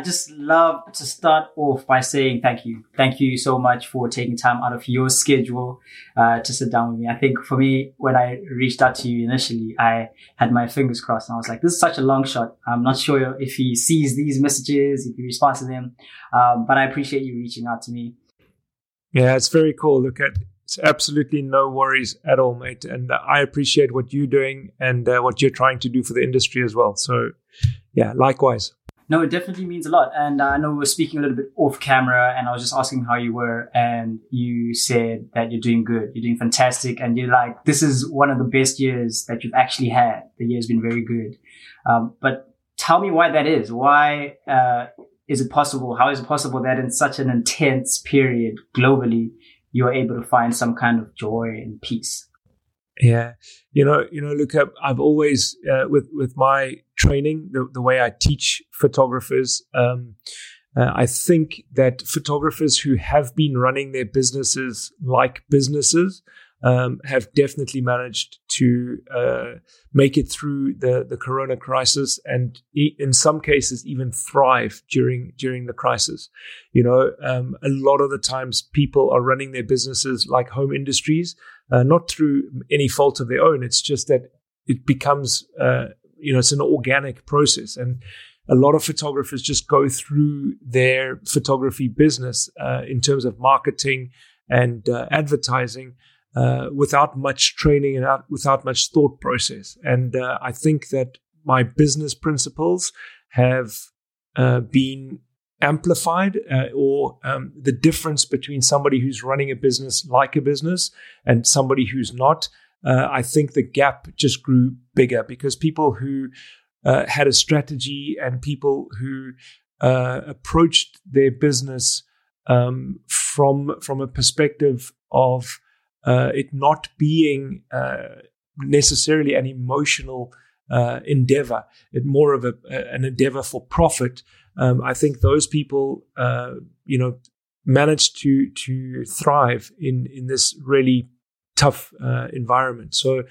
I just love to start off by saying thank you. Thank you so much for taking time out of your schedule to sit down with me. I think for me, when I reached out to you initially, I had my fingers crossed and I was like, this is such a long shot. I'm not sure if he sees these messages, if he responds to them, but I appreciate you reaching out to me. Yeah, it's very cool. Look, it's absolutely no worries at all, mate. And I appreciate what you're doing and what you're trying to do for the industry as well. So yeah, likewise. No, it definitely means a lot. And I know we were speaking a little bit off camera and I was just asking how you were and you said that you're doing good, you're doing fantastic. And you're like, this is one of the best years that you've actually had. The year's been very good. But tell me why that is. Why is it possible? How is it possible that in such an intense period globally, you're able to find some kind of joy and peace? Yeah. You know, look, I've always, with my training, the way I teach photographers, I think that photographers who have been running their businesses like businesses have definitely managed to make it through the corona crisis and in some cases even thrive during the crisis. You know, a lot of the times people are running their businesses like home industries, not through any fault of their own. It's just that it becomes, you know, it's an organic process. And a lot of photographers just go through their photography business in terms of marketing and advertising without much training and without much thought process. And I think that my business principles have been amplified or the difference between somebody who's running a business like a business and somebody who's not. I think the gap just grew bigger because people who had a strategy and people who approached their business from a perspective of it not being necessarily an emotional endeavor, it more of an endeavor for profit. I think those people, you know, managed to thrive in this really tough environment. So,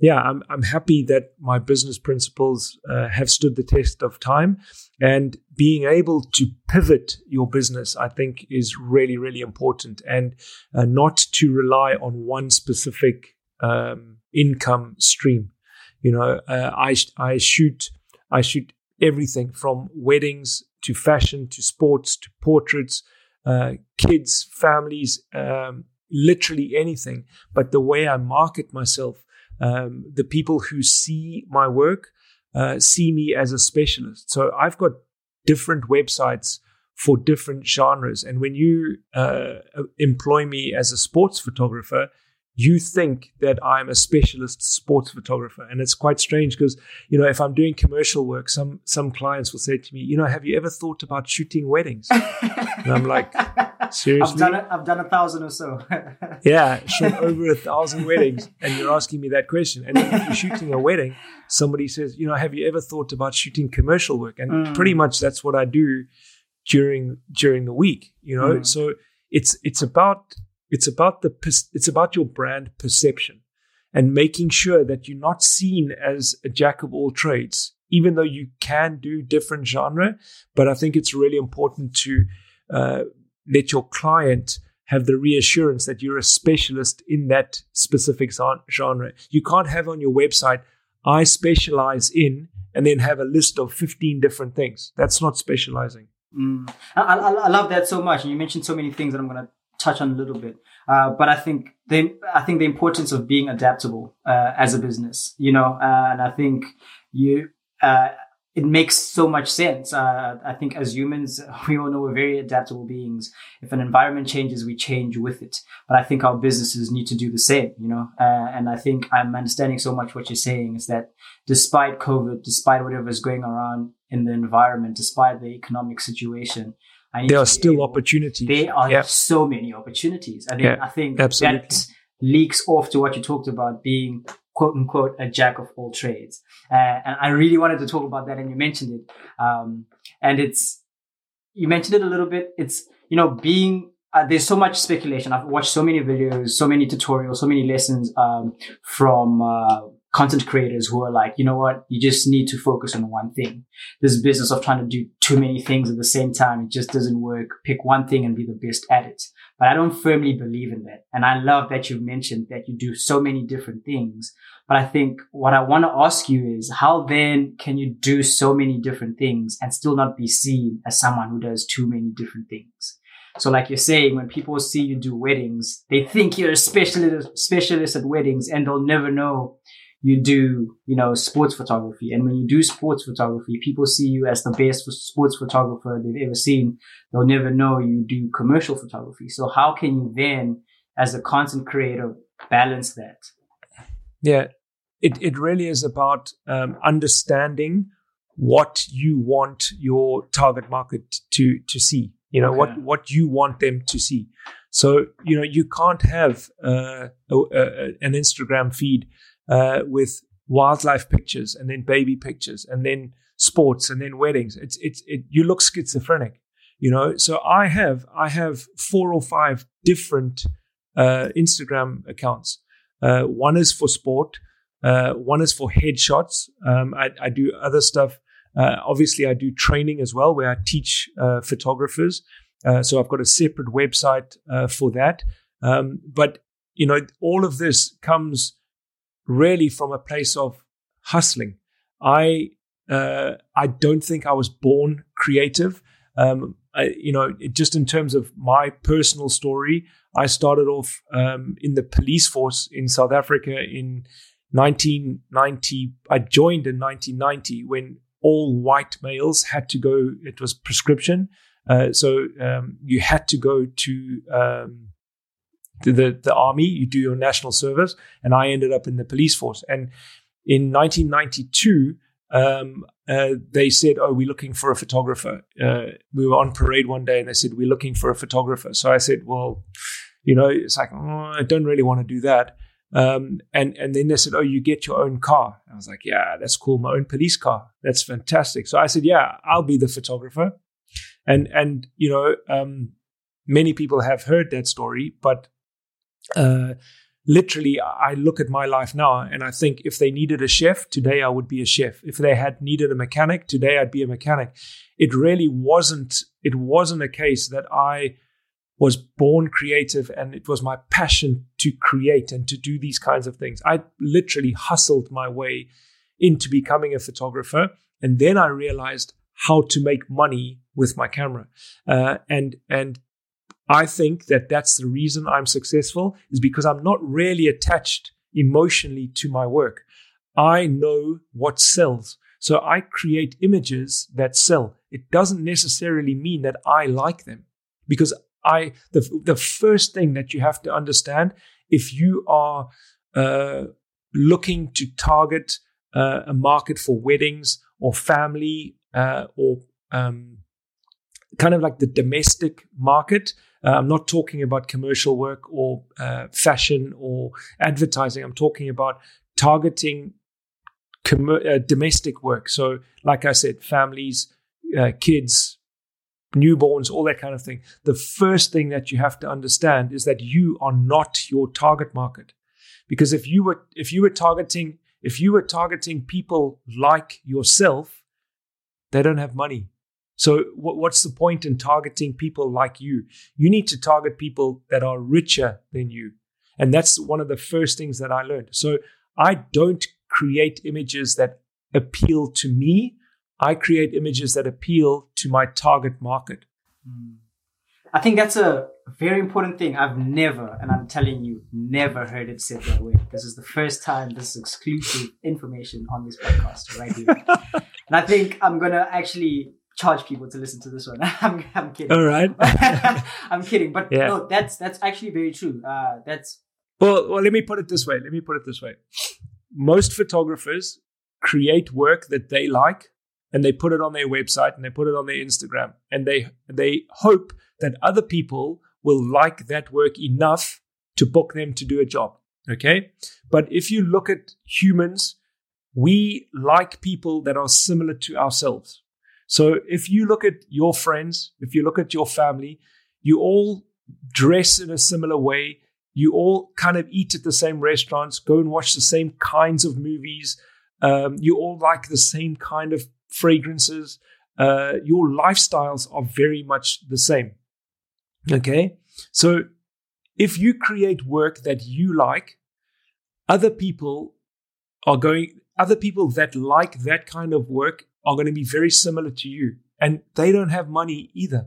yeah, I'm happy that my business principles have stood the test of time, and being able to pivot your business, I think, is really, really important, and not to rely on one specific income stream. You know, I shoot everything from weddings to fashion to sports to portraits, kids, families. Literally anything, but the way I market myself, the people who see my work see me as a specialist. So I've got different websites for different genres. And when you employ me as a sports photographer, you think that I'm a specialist sports photographer. And it's quite strange because, you know, if I'm doing commercial work, some clients will say to me, you know, have you ever thought about shooting weddings? And I'm like, seriously? I've done 1,000 or so. Yeah, shot over 1,000 weddings. And you're asking me that question. And if you're shooting a wedding, somebody says, you know, have you ever thought about shooting commercial work? And pretty much that's what I do during the week, you know? So it's about your brand perception and making sure that you're not seen as a jack of all trades, even though you can do different genre. But I think it's really important to let your client have the reassurance that you're a specialist in that specific genre. You can't have on your website, I specialize in, and then have a list of 15 different things. That's not specializing. I love that so much. You mentioned so many things that I'm going to touch on a little bit, but I think the importance of being adaptable as a business, you know, and I think you it makes so much sense. I think as humans, we all know we're very adaptable beings. If an environment changes, we change with it. But I think our businesses need to do the same, you know. And I think I'm understanding so much what you're saying is that despite COVID, despite whatever is going around in the environment, despite the economic situation, there are still opportunities. There are so many opportunities. I mean, I think that leaks off to what you talked about being, quote unquote, a jack of all trades. And I really wanted to talk about that. And you mentioned it. And you mentioned it a little bit. It's, you know, being there's so much speculation. I've watched so many videos, so many tutorials, so many lessons from content creators who are like, you know what, you just need to focus on one thing. This business of trying to do too many things at the same time, it just doesn't work. Pick one thing and be the best at it. But I don't firmly believe in that. And I love that you mentioned that you do so many different things. But I think what I want to ask you is, how then can you do so many different things and still not be seen as someone who does too many different things? So like you're saying, when people see you do weddings, they think you're a specialist at weddings, and they'll never know you do, you know, sports photography. And when you do sports photography, people see you as the best sports photographer they've ever seen. They'll never know you do commercial photography. So how can you then, as a content creator, balance that? Yeah, it really is about understanding what you want your target market to see. You know, okay, what you want them to see. So, you know, you can't have an Instagram feed with wildlife pictures and then baby pictures and then sports and then weddings. You look schizophrenic, you know. So I have 4 or 5 different Instagram accounts. One is for sport, one is for headshots. I do other stuff. Obviously I do training as well, where I teach photographers. So I've got a separate website for that. But you know, all of this comes really from a place of hustling. I don't think I was born creative. Just in terms of my personal story, I started off in the police force in South Africa in 1990. I joined in 1990 when all white males had to go. It was prescription. So you had to go to the army, you do your national service, and I ended up in the police force. And in 1992, they said, oh, we're looking for a photographer. We were on parade one day and they said, we're looking for a photographer. So I said, well, you know, it's like, I don't really want to do that. And then they said, oh, you get your own car. I was like, yeah, that's cool. My own police car. That's fantastic. So I said, yeah, I'll be the photographer. And you know, many people have heard that story, but literally I look at my life now and I think if they needed a chef, today I would be a chef. If they had needed a mechanic, today I'd be a mechanic. It really wasn't, a case that I was born creative and it was my passion to create and to do these kinds of things. I literally hustled my way into becoming a photographer. And then I realized how to make money with my camera. And I think that that's the reason I'm successful, is because I'm not really attached emotionally to my work. I know what sells. So I create images that sell. It doesn't necessarily mean that I like them, because the first thing that you have to understand, if you are looking to target a market for weddings or family or kind of like the domestic market. I'm not talking about commercial work or fashion or advertising. I'm talking about targeting domestic work. So like I said, families, kids, newborns, all that kind of thing. The first thing that you have to understand is that you are not your target market. Because if you were targeting people like yourself, they don't have money. So what's the point in targeting people like you? You need to target people that are richer than you. And that's one of the first things that I learned. So I don't create images that appeal to me. I create images that appeal to my target market. I think that's a very important thing. I've never, and I'm telling you, never heard it said that way. This is the first time. This is exclusive information on this podcast right here. And I think I'm going to actually charge people to listen to this one. I'm kidding. All right. I'm kidding. But yeah. No, that's actually very true. Well, let me put it this way. Most photographers create work that they like and they put it on their website and they put it on their Instagram, and they hope that other people will like that work enough to book them to do a job. Okay. But if you look at humans, we like people that are similar to ourselves. So if you look at your friends, if you look at your family, you all dress in a similar way. You all kind of eat at the same restaurants, go and watch the same kinds of movies. You all like the same kind of fragrances. Your lifestyles are very much the same. Okay? So if you create work that you like, other people that like that kind of work are going to be very similar to you. And they don't have money either.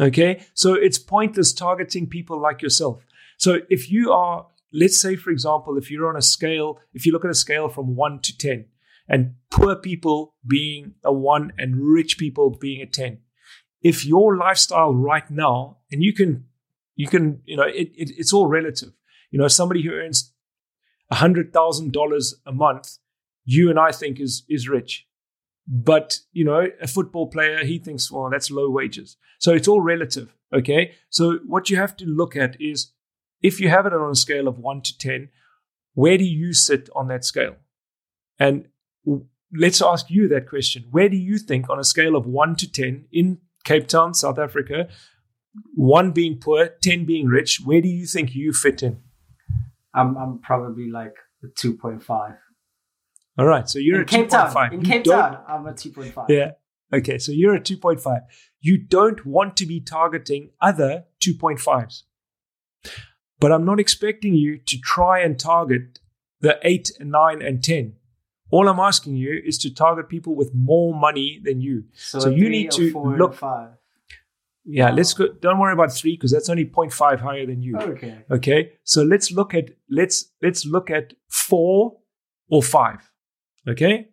Okay? So it's pointless targeting people like yourself. So if you are, let's say, for example, if you look at a scale from 1 to 10, and poor people being a 1 and rich people being a 10, if your lifestyle right now, and you can, it's all relative. Somebody who earns $100,000 a month, you and I think is rich. But, a football player, he thinks, well, that's low wages. So it's all relative, okay? So what you have to look at is, if you have it on a scale of 1 to 10, where do you sit on that scale? And let's ask you that question. Where do you think on a scale of 1 to 10 in Cape Town, South Africa, 1 being poor, 10 being rich, where do you think you fit in? I'm probably like a 2.5. All right, so you're a 2.5. In Cape Town, I'm a 2.5. Yeah, okay, so you're a 2.5. You don't want to be targeting other 2.5s. But I'm not expecting you to try and target the 8, 9, and 10. All I'm asking you is to target people with more money than you. So you need to look. 5. Yeah, wow. Let's go. Don't worry about 3 because that's only 0.5 higher than you. Okay. Okay. So let's look at 4 or 5. Okay.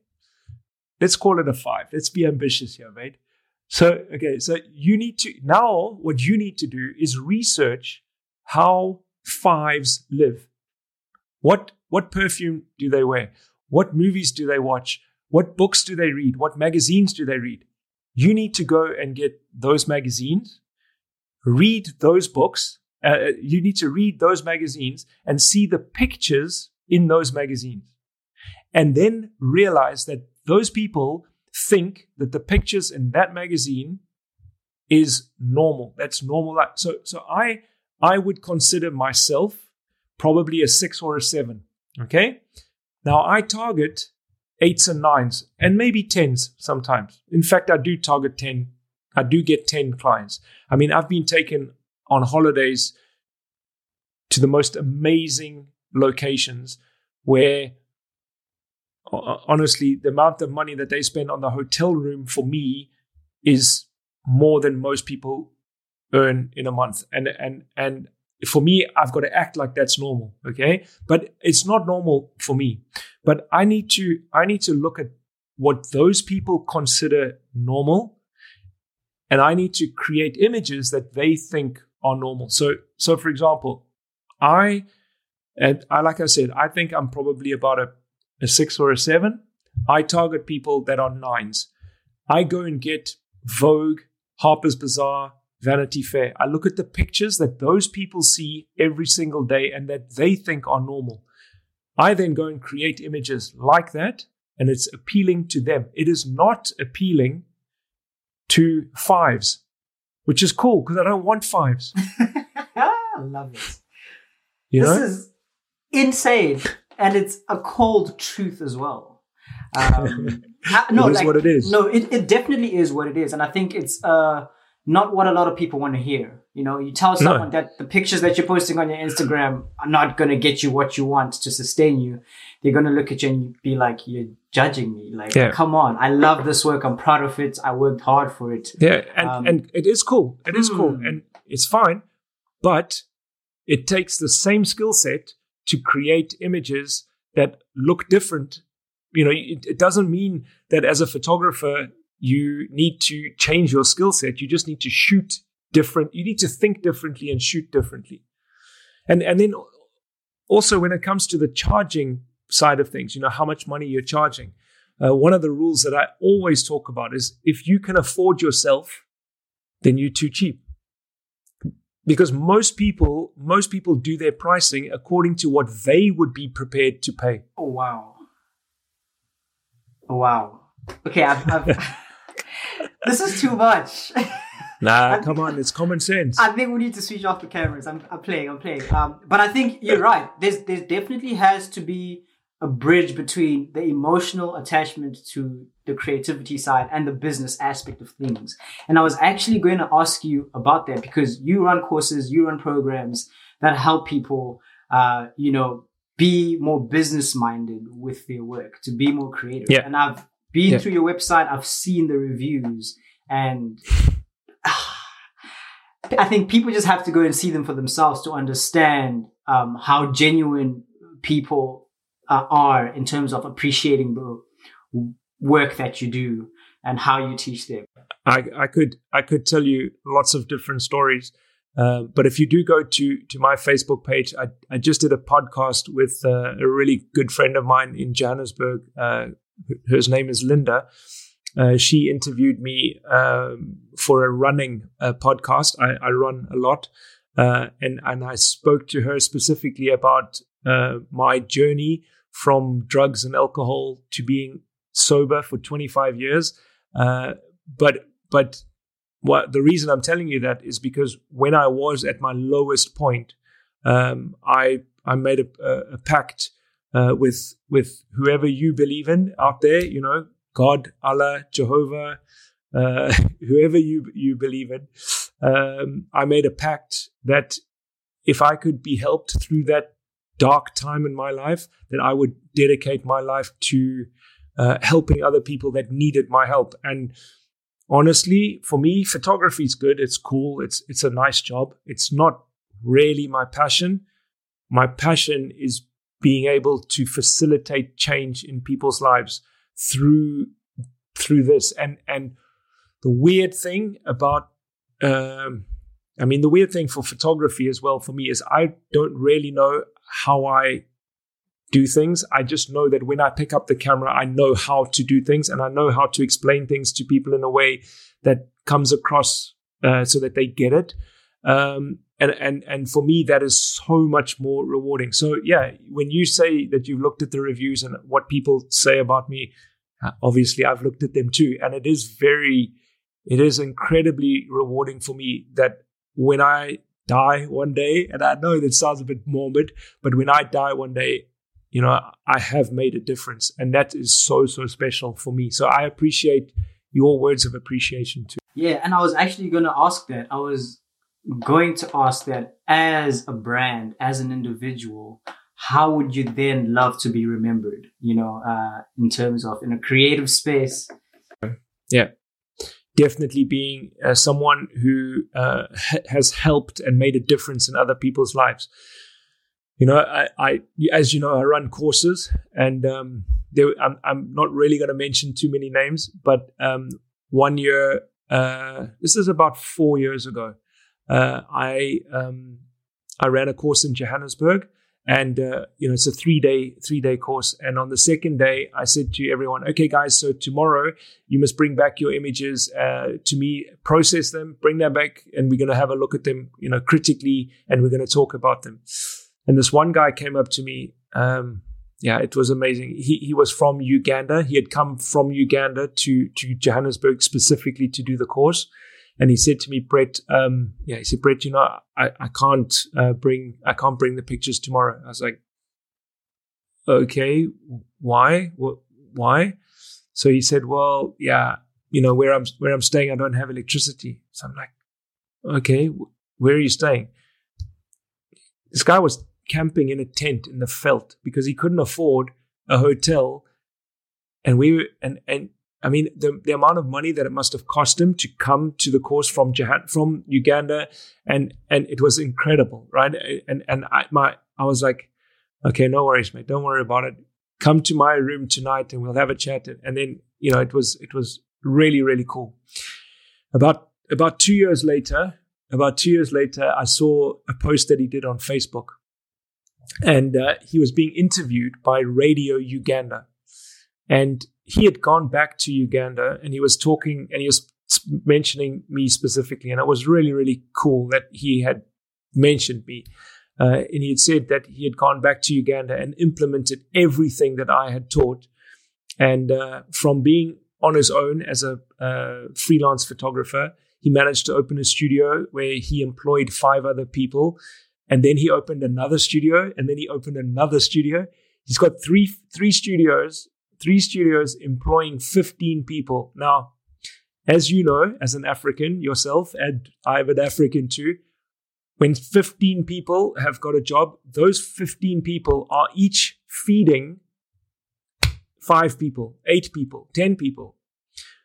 Let's call it a 5. Let's be ambitious here, mate. So okay. So you need to now. What you need to do is research how 5s live. What perfume do they wear? What movies do they watch? What books do they read? What magazines do they read? You need to go and get those magazines, read those books. You need to read those magazines and see the pictures in those magazines. And then realize that those people think that the pictures in that magazine is normal. That's normal life. So I would consider myself probably a 6 or a 7. Okay? Now, I target 8s and 9s and maybe 10s sometimes. In fact, I do target 10. I do get 10 clients. I mean, I've been taken on holidays to the most amazing locations where, honestly, the amount of money that they spend on the hotel room for me is more than most people earn in a month. And for me, I've got to act like that's normal, okay? But it's not normal for me. But I need to look at what those people consider normal, and I need to create images that they think are normal. So for example, like I said, I think I'm probably about a 6 or a 7. I target people that are 9s. I go and get Vogue, Harper's Bazaar, Vanity Fair. I look at the pictures that those people see every single day and that they think are normal. I then go and create images like that, and it's appealing to them. It is not appealing to 5s, which is cool because I don't want 5s. I love it. This is insane. And it's a cold truth as well. It is what it is. No, it definitely is what it is. And I think it's... not what a lot of people want to hear. You tell someone that the pictures that you're posting on your Instagram are not going to get you what you want to sustain you. They're going to look at you and be like, you're judging me. Like, Come on, I love this work. I'm proud of it. I worked hard for it. Yeah, and it is cool. It is cool. And it's fine. But it takes the same skill set to create images that look different. It doesn't mean that as a photographer, you need to change your skill set. You just need to shoot different. You need to think differently and shoot differently. And then also when it comes to the charging side of things, how much money you're charging. One of the rules that I always talk about is if you can afford yourself, then you're too cheap. Because most people do their pricing according to what they would be prepared to pay. Oh, wow. Okay, This is too much. Nah, come on, it's common sense. I think we need to switch off the cameras. I'm playing. But I think you're right. There definitely has to be a bridge between the emotional attachment to the creativity side and the business aspect of things. And I was actually going to ask you about that because you run courses, you run programs that help people, be more business minded with their work, to be more creative. Yeah. And I've been through your website. I've seen the reviews and I think people just have to go and see them for themselves to understand how genuine people are in terms of appreciating the work that you do and how you teach them. I could tell you lots of different stories, but if you do go to my Facebook page, I just did a podcast with a really good friend of mine in Johannesburg. Her name is Linda. She interviewed me for a running podcast. I run a lot, and I spoke to her specifically about my journey from drugs and alcohol to being sober for 25 years. But what the reason I'm telling you that is because when I was at my lowest point, I made a pact with whoever you believe in out there, you know, God, Allah, Jehovah, whoever you believe in. I made a pact that if I could be helped through that dark time in my life, that I would dedicate my life to helping other people that needed my help. And honestly, for me, photography is good. It's cool. It's a nice job. It's not really my passion. My passion is being able to facilitate change in people's lives through this. And the weird thing about the weird thing for photography as well for me is I don't really know how I do things. I just know that when I pick up the camera, I know how to do things and I know how to explain things to people in a way that comes across so that they get it. And for me, that is so much more rewarding. So yeah, when you say that you've looked at the reviews and what people say about me, obviously I've looked at them too. And it is incredibly rewarding for me that when I die one day, and I know that sounds a bit morbid, but when I die one day, you know, I have made a difference, and that is so, so special for me. So I appreciate your words of appreciation too. Yeah, and I was actually going to ask that. I was going to ask that as a brand, as an individual, how would you then love to be remembered, you know, in terms of in a creative space? Yeah. Definitely being someone who has helped and made a difference in other people's lives. You know, I as you know, I run courses, and I'm not really going to mention too many names, but one year, this is about 4 years ago, I ran a course in Johannesburg, and it's a three-day course. And on the second day, I said to everyone, okay, guys, so tomorrow you must bring back your images to me, process them, bring them back, and we're going to have a look at them, you know, critically, and we're going to talk about them. And this one guy came up to me. It was amazing. He was from Uganda. He had come from Uganda to Johannesburg specifically to do the course. And he said to me, Brett, Brett, you know, I can't bring the pictures tomorrow. I was like, okay, why? Why? So he said, well, yeah, you know, where I'm staying, I don't have electricity. So I'm like, okay, where are you staying? This guy was camping in a tent in the veld because he couldn't afford a hotel, and the amount of money that it must have cost him to come to the course from Uganda, and it was incredible, right? And I was like, okay, no worries, mate, don't worry about it. Come to my room tonight, and we'll have a chat. And then, you know, it was really, really cool. About 2 years later, I saw a post that he did on Facebook, and he was being interviewed by Radio Uganda. And he had gone back to Uganda, and he was talking and he was mentioning me specifically. And it was really, really cool that he had mentioned me. And he had said that he had gone back to Uganda and implemented everything that I had taught. And from being on his own as a freelance photographer, He managed to open a studio where he employed 5 other people. And then he opened another studio. And then he opened another studio. He's got three studios employing 15 people. Now, as you know, as an African yourself, and I'm an African too, when 15 people have got a job, those 15 people are each feeding 5 people, 8 people, 10 people.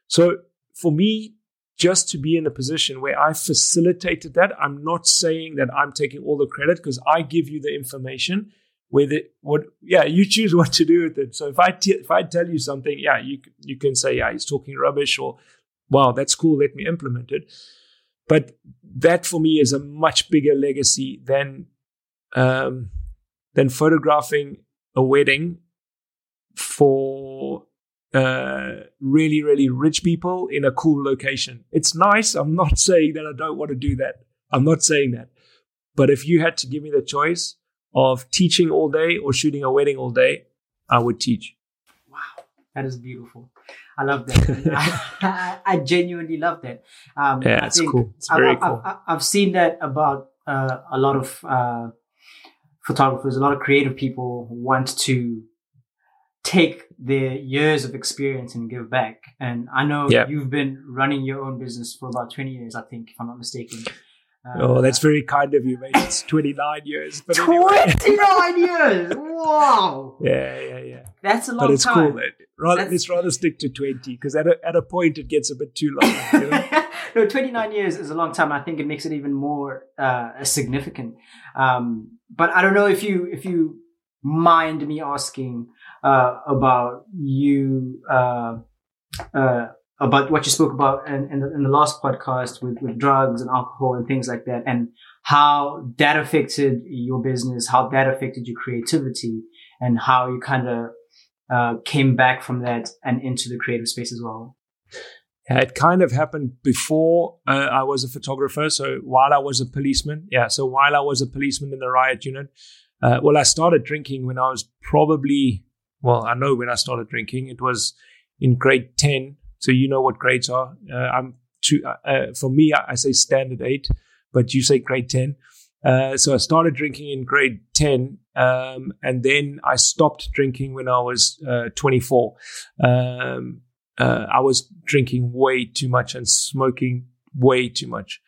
So for me, just to be in a position where I facilitated that, I'm not saying that I'm taking all the credit because I give you the information. You choose what to do with it. So if I tell you something, you can say, he's talking rubbish, or wow, that's cool, let me implement it. But that for me is a much bigger legacy than photographing a wedding for really, really rich people in a cool location. It's nice. I'm not saying that I don't want to do that. I'm not saying that. But if you had to give me the choice of teaching all day or shooting a wedding all day, I would teach. Wow, that is beautiful. I love that. I genuinely love that. I think it's cool. It's very cool. I've seen that about a lot of photographers, a lot of creative people who want to take their years of experience and give back. And I know you've been running your own business for about 20 years, I think, if I'm not mistaken. That's very kind of you, mate. It's 29 years. But 29 years! Wow! Yeah. That's a long time. But it's time. Cool. Let's rather stick to 20, because at a point it gets a bit too long. You know? No, 29 years is a long time. I think it makes it even more significant. But I don't know if you mind me asking about you... about what you spoke about in the last podcast with drugs and alcohol and things like that, and how that affected your business, how that affected your creativity, and how you kind of came back from that and into the creative space as well. It kind of happened before I was a photographer. So while I was a policeman, in the riot unit, I started drinking when I was it was in grade 10. So you know what grades are. For me, I say standard 8, but you say grade 10. So I started drinking in grade 10, and then I stopped drinking when I was 24. I was drinking way too much and smoking way too much.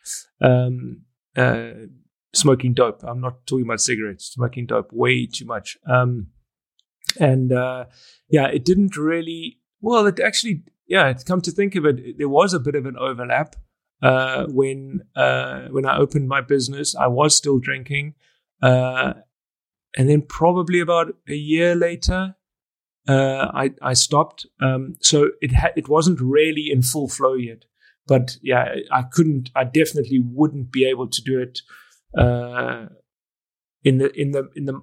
Smoking dope. I'm not talking about cigarettes. Smoking dope way too much. It didn't really... Well, it actually... Yeah, come to think of it, there was a bit of an overlap. When I opened my business, I was still drinking. And then probably about a year later, I stopped. So it wasn't really in full flow yet. But yeah, I definitely wouldn't be able to do it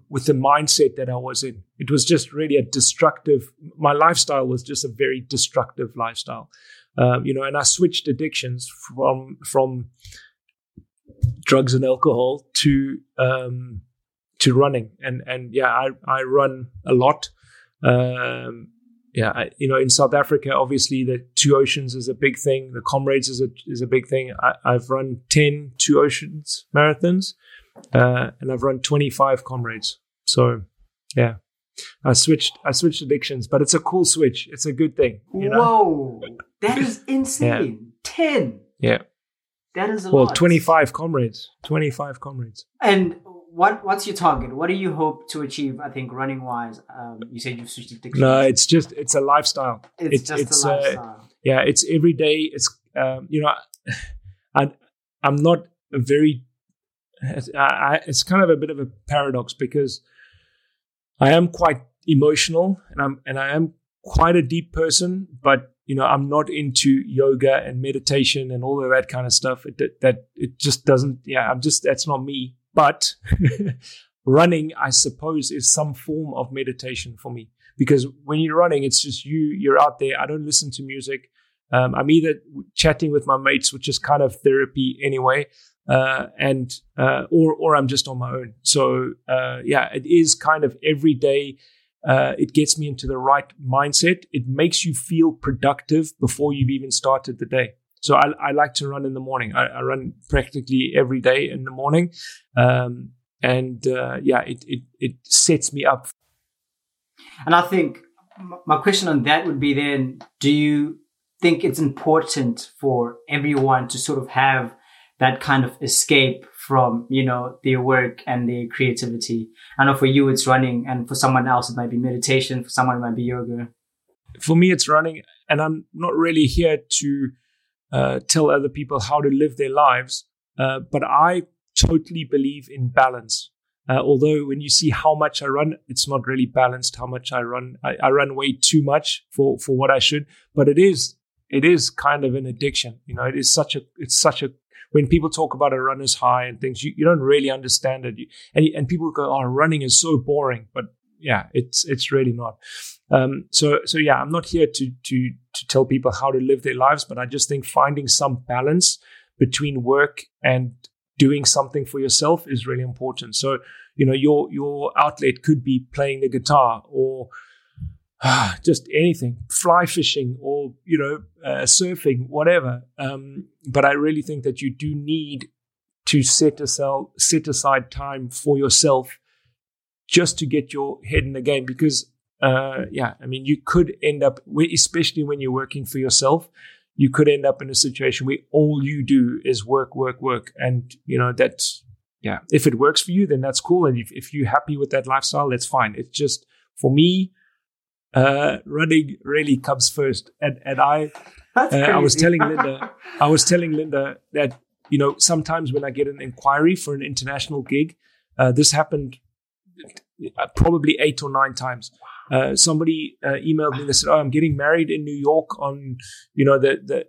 with the mindset that I was in. It was just really my lifestyle was just a very destructive lifestyle. And I switched addictions from drugs and alcohol to running. I run a lot. In South Africa, obviously the Two Oceans is a big thing. The Comrades is a big thing. I've run 10 Two Oceans marathons. And I've run 25 Comrades. So, yeah, I switched addictions, but it's a cool switch. It's a good thing. You know? Whoa, that is insane. Yeah. 10. Yeah. That is a lot. 25 comrades. And what's your target? What do you hope to achieve? I think running wise, you said you've switched addictions. No, it's a lifestyle. It's a lifestyle. It's every day. It's, I'm not a very... It's kind of a bit of a paradox because I am quite emotional and I am quite a deep person, but I'm not into yoga and meditation and all of that kind of stuff. It just doesn't. Yeah, that's not me. But running, I suppose, is some form of meditation for me because when you're running, it's just you're out there. I don't listen to music. I'm either chatting with my mates, which is kind of therapy anyway. Or I'm just on my own. So, it is kind of every day. It gets me into the right mindset. It makes you feel productive before you've even started the day. So I like to run in the morning. I run practically every day in the morning. It sets me up. And I think my question on that would be then, do you think it's important for everyone to sort of have that kind of escape from, you know, their work and their creativity? I know for you, it's running, and for someone else, it might be meditation. For someone, it might be yoga. For me, it's running, and I'm not really here to tell other people how to live their lives, but I totally believe in balance. Although when you see how much I run, it's not really balanced how much I run. I run way too much for what I should, but it is kind of an addiction. You know, it's such a, when people talk about a runner's high and things, you don't really understand it. And people go, oh, running is so boring, but yeah, it's really not. So I'm not here to tell people how to live their lives, but I just think finding some balance between work and doing something for yourself is really important. So, you know, your outlet could be playing the guitar or just anything, fly fishing or, you know, surfing, whatever. But I really think that you do need to set aside time for yourself just to get your head in the game, because, you could end up, especially when you're working for yourself, you could end up in a situation where all you do is work, work, work. And, you know, that's, yeah, if it works for you, then that's cool. And if you're happy with that lifestyle, that's fine. It's just, for me, running really comes first. I was telling Linda that, you know, sometimes when I get an inquiry for an international gig, this happened probably 8 or 9 times. Somebody emailed me and they said, oh, I'm getting married in New York on, you know, the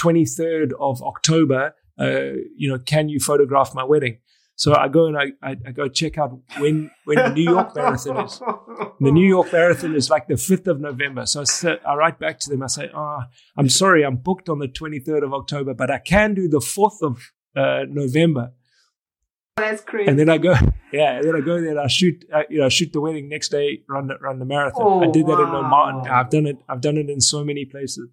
23rd of October. You know, can you photograph my wedding? So I go and I go check out when the New York Marathon is. And the New York Marathon is like the 5th of November. So I write back to them. I say, oh, I'm sorry, I'm booked on the 23rd of October, but I can do the 4th of November. That's crazy. And then I go, there and I shoot, shoot the wedding next day, run the marathon. Oh, I did that in Oman. I've done it in so many places.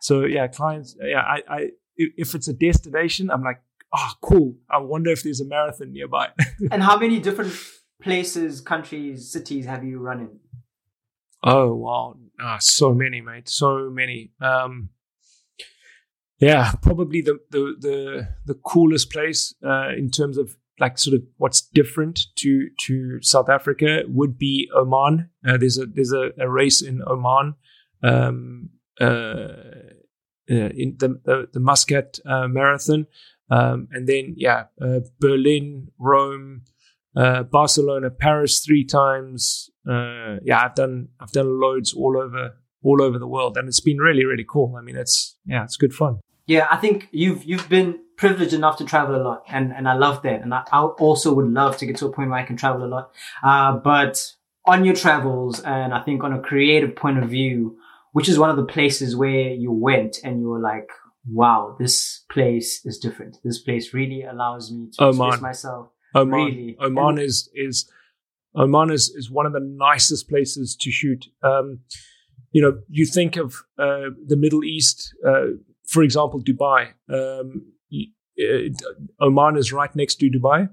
So yeah, clients. Yeah, I if it's a destination, I'm like, oh, cool. I wonder if there's a marathon nearby. And how many different places, countries, cities have you run in? Oh wow, so many, mate. So many. Probably the coolest place in terms of, like, sort of what's different to South Africa would be Oman. There's a race in Oman, in the Muscat Marathon, and then Berlin, Rome, Barcelona, Paris 3 times. I've done loads all over the world, and it's been really, really cool. I mean, it's good fun. Yeah, I think you've been privileged enough to travel a lot, and I love that. And I also would love to get to a point where I can travel a lot. But on your travels, and I think on a creative point of view, which is one of the places where you went and you were like, wow, this place is different. This place really allows me to express myself. Oman is one of the nicest places to shoot. You know, you think of the Middle East, for example, Dubai. Oman is right next to Dubai.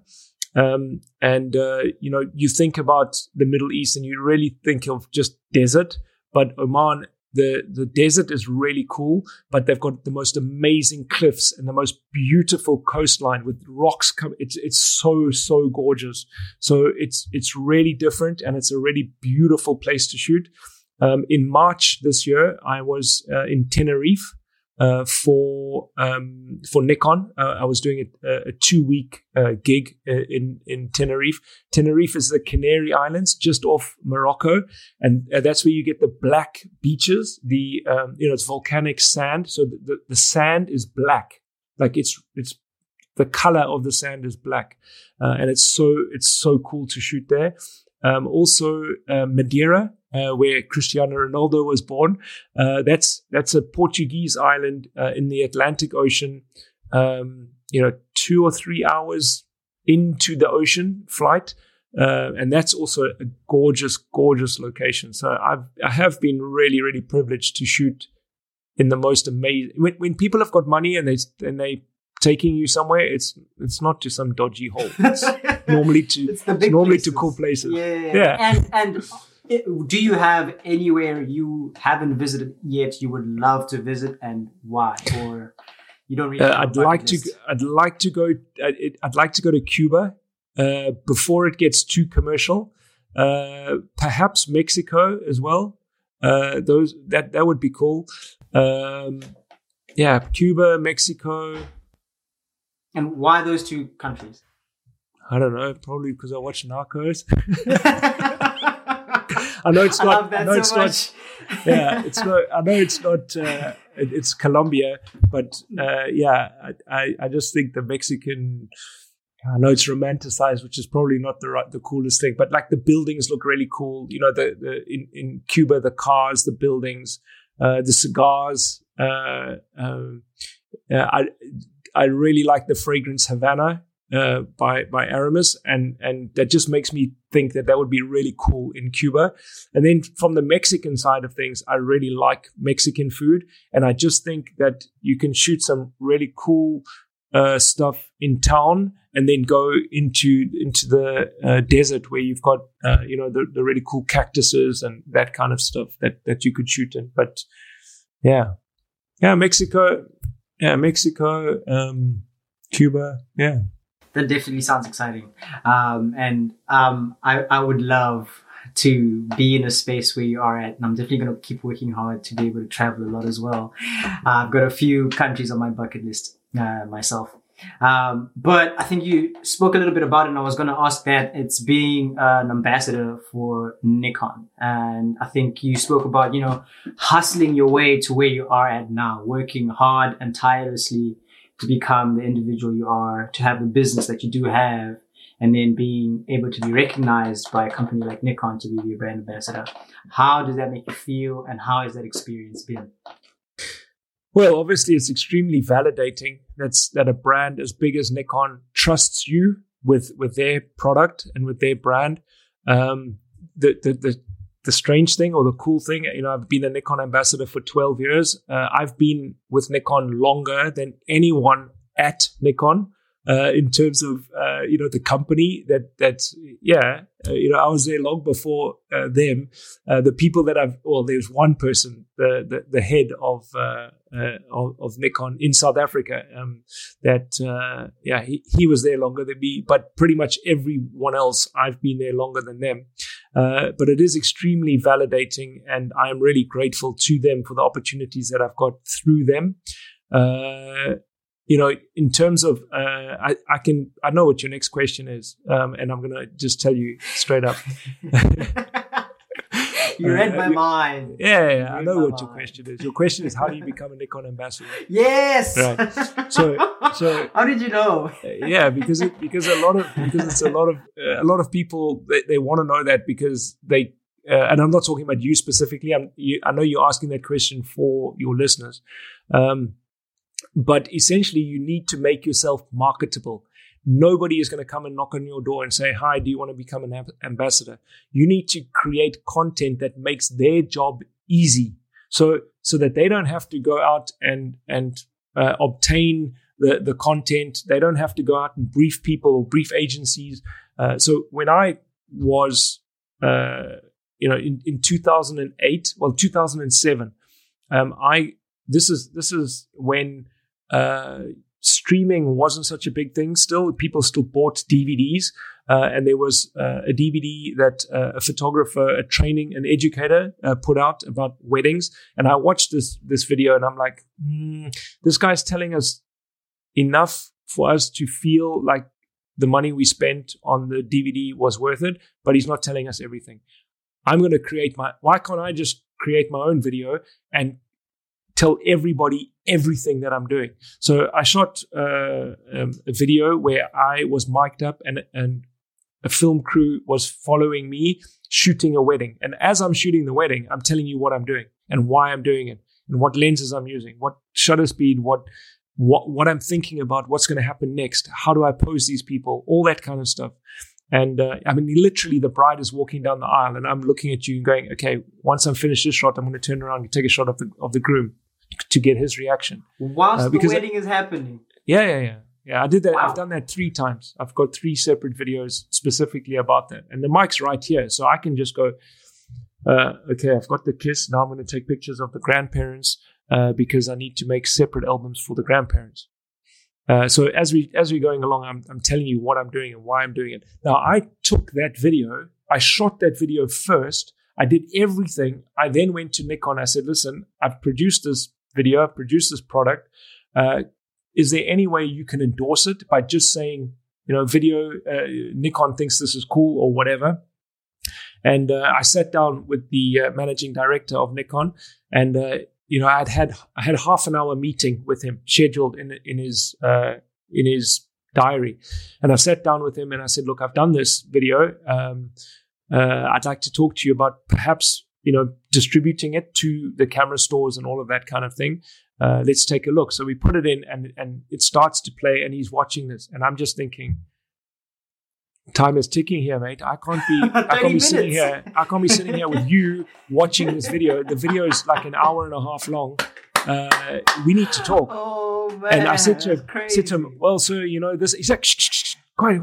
You know, you think about the Middle East and you really think of just desert. But Oman, the desert is really cool, but they've got the most amazing cliffs and the most beautiful coastline with rocks. It's so gorgeous. So it's really different, and it's a really beautiful place to shoot. In March this year, I was in Tenerife. For Nikon, I was doing a 2-week gig in Tenerife. Tenerife is the Canary Islands, just off Morocco, and that's where you get the black beaches. It's volcanic sand, so the sand is black, like it's the color of the sand is black, and it's so cool to shoot there. Also, Madeira, where Cristiano Ronaldo was born. That's a Portuguese island in the Atlantic Ocean. 2 or 3 hours into the ocean flight, and that's also a gorgeous, gorgeous location. So I have been really, really privileged to shoot in the most amazing. When people have got money and they taking you somewhere, it's not to some dodgy hole. It's normally to cool places. Yeah. And do you have anywhere you haven't visited yet you would love to visit, and why? Or you don't really? I'd like to go to Cuba before it gets too commercial. Perhaps Mexico as well. That would be cool. Cuba, Mexico. And why those two countries? I don't know. Probably because I watch Narcos. I know it's not. I love that so much. Yeah, it's not. I know it's not. It's Colombia, but I just think the Mexican. I know it's romanticized, which is probably not the coolest thing. But like the buildings look really cool. You know, in Cuba, the cars, the buildings, the cigars. I really like the fragrance Havana by Aramis, and that just makes me think that would be really cool in Cuba. And then from the Mexican side of things, I really like Mexican food, and I just think that you can shoot some really cool stuff in town, and then go into the desert where you've got the really cool cactuses and that kind of stuff that you could shoot in. But Mexico. Yeah, Mexico, Cuba, yeah. That definitely sounds exciting. I would love to be in a space where you are at, and I'm definitely going to keep working hard to be able to travel a lot as well. I've got a few countries on my bucket list myself. But I think you spoke a little bit about it, and I was going to ask that it's being an ambassador for Nikon. And I think you spoke about, hustling your way to where you are at now, working hard and tirelessly to become the individual you are, to have the business that you do have, and then being able to be recognized by a company like Nikon to be your brand ambassador. How does that make you feel, and how has that experience been? Well, obviously, it's extremely validating that a brand as big as Nikon trusts you with their product and with their brand. The strange thing, or the cool thing, I've been a Nikon ambassador for 12 years. I've been with Nikon longer than anyone at Nikon in terms of the company. I was there long before them. The people that there's one person, the head of Nikon in South Africa, he was there longer than me, but pretty much everyone else, I've been there longer than them. But it is extremely validating, and I'm really grateful to them for the opportunities that I've got through them. In terms of, I know what your next question is, and I'm going to just tell you straight up. You read my mind. Yeah, I know what your question is. Your question is, how do you become a Nikon ambassador? Yes. Right. So how did you know? Yeah, because a lot of people they want to know that because they and I'm not talking about you specifically. I know you're asking that question for your listeners, but essentially you need to make yourself marketable. Nobody is going to come and knock on your door and say, hi, do you want to become an ambassador? You need to create content that makes their job easy so that they don't have to go out and obtain the content. They don't have to go out and brief people or brief agencies. So when I was, in 2007, this is when streaming wasn't such a big thing still. People still bought DVDs. And there was a DVD that a photographer, an educator put out about weddings. And I watched this video and I'm like, this guy's telling us enough for us to feel like the money we spent on the DVD was worth it, but he's not telling us everything. Why can't I just create my own video and tell everybody everything that I'm doing? So I shot a video where I was mic'd up and a film crew was following me shooting a wedding. And as I'm shooting the wedding, I'm telling you what I'm doing and why I'm doing it and what lenses I'm using, what shutter speed, what I'm thinking about, what's going to happen next, how do I pose these people, all that kind of stuff. And literally the bride is walking down the aisle and I'm looking at you and going, okay, once I'm finished this shot, I'm going to turn around and take a shot of the groom. to get his reaction. Whilst the wedding is happening. Yeah, I did that. Wow. I've done that 3 times. I've got 3 separate videos specifically about that. And the mic's right here. So I can just go, okay, I've got the kiss. Now I'm going to take pictures of the grandparents because I need to make separate albums for the grandparents. So as we're going along, I'm telling you what I'm doing and why I'm doing it. Now, I took that video. I shot that video first. I did everything. I then went to Nikon. I said, listen, I've produced this video. I've produced this product. Is there any way you can endorse it by just saying, video, Nikon thinks this is cool or whatever? And I sat down with the managing director of Nikon, and I had half an hour meeting with him scheduled in his diary, and I sat down with him and I said, look, I've done this video. I'd like to talk to you about perhaps distributing it to the camera stores and all of that kind of thing. Let's take a look. So we put it in, and it starts to play, and he's watching this, and I'm just thinking, time is ticking here, mate. I can't be sitting here with you watching this video. The video is like an hour and a half long. We need to talk. Oh man! And I said to him, well, sir, this. He's like, shh, quiet.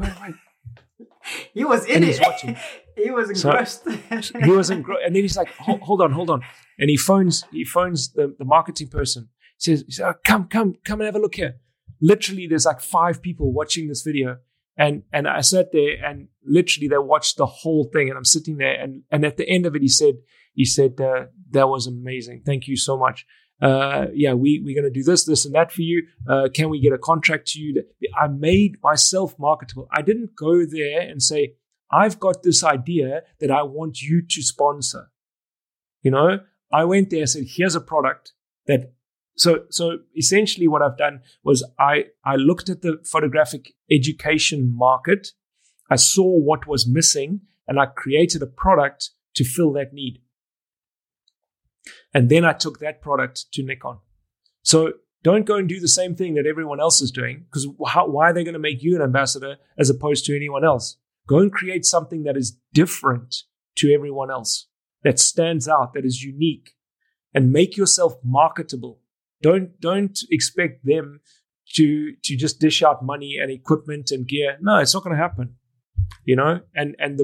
He was in it. Watching. He was engrossed. And then he's like, hold on. And he phones the marketing person. He says, oh, come and have a look here. Literally, there's like 5 people watching this video. And I sat there and literally they watched the whole thing. And I'm sitting there. And at the end of it, he said, that was amazing. Thank you so much. We're going to do this and that for you. Can we get a contract to you? I made myself marketable. I didn't go there and say, I've got this idea that I want you to sponsor. I went there and said, here's a product that. So essentially what I've done was I looked at the photographic education market. I saw what was missing and I created a product to fill that need. And then I took that product to Nikon. So don't go and do the same thing that everyone else is doing, because why are they going to make you an ambassador as opposed to anyone else? Go and create something that is different to everyone else, that stands out, that is unique, and make yourself marketable. Don't expect them to just dish out money and equipment and gear. No, it's not going to happen, And the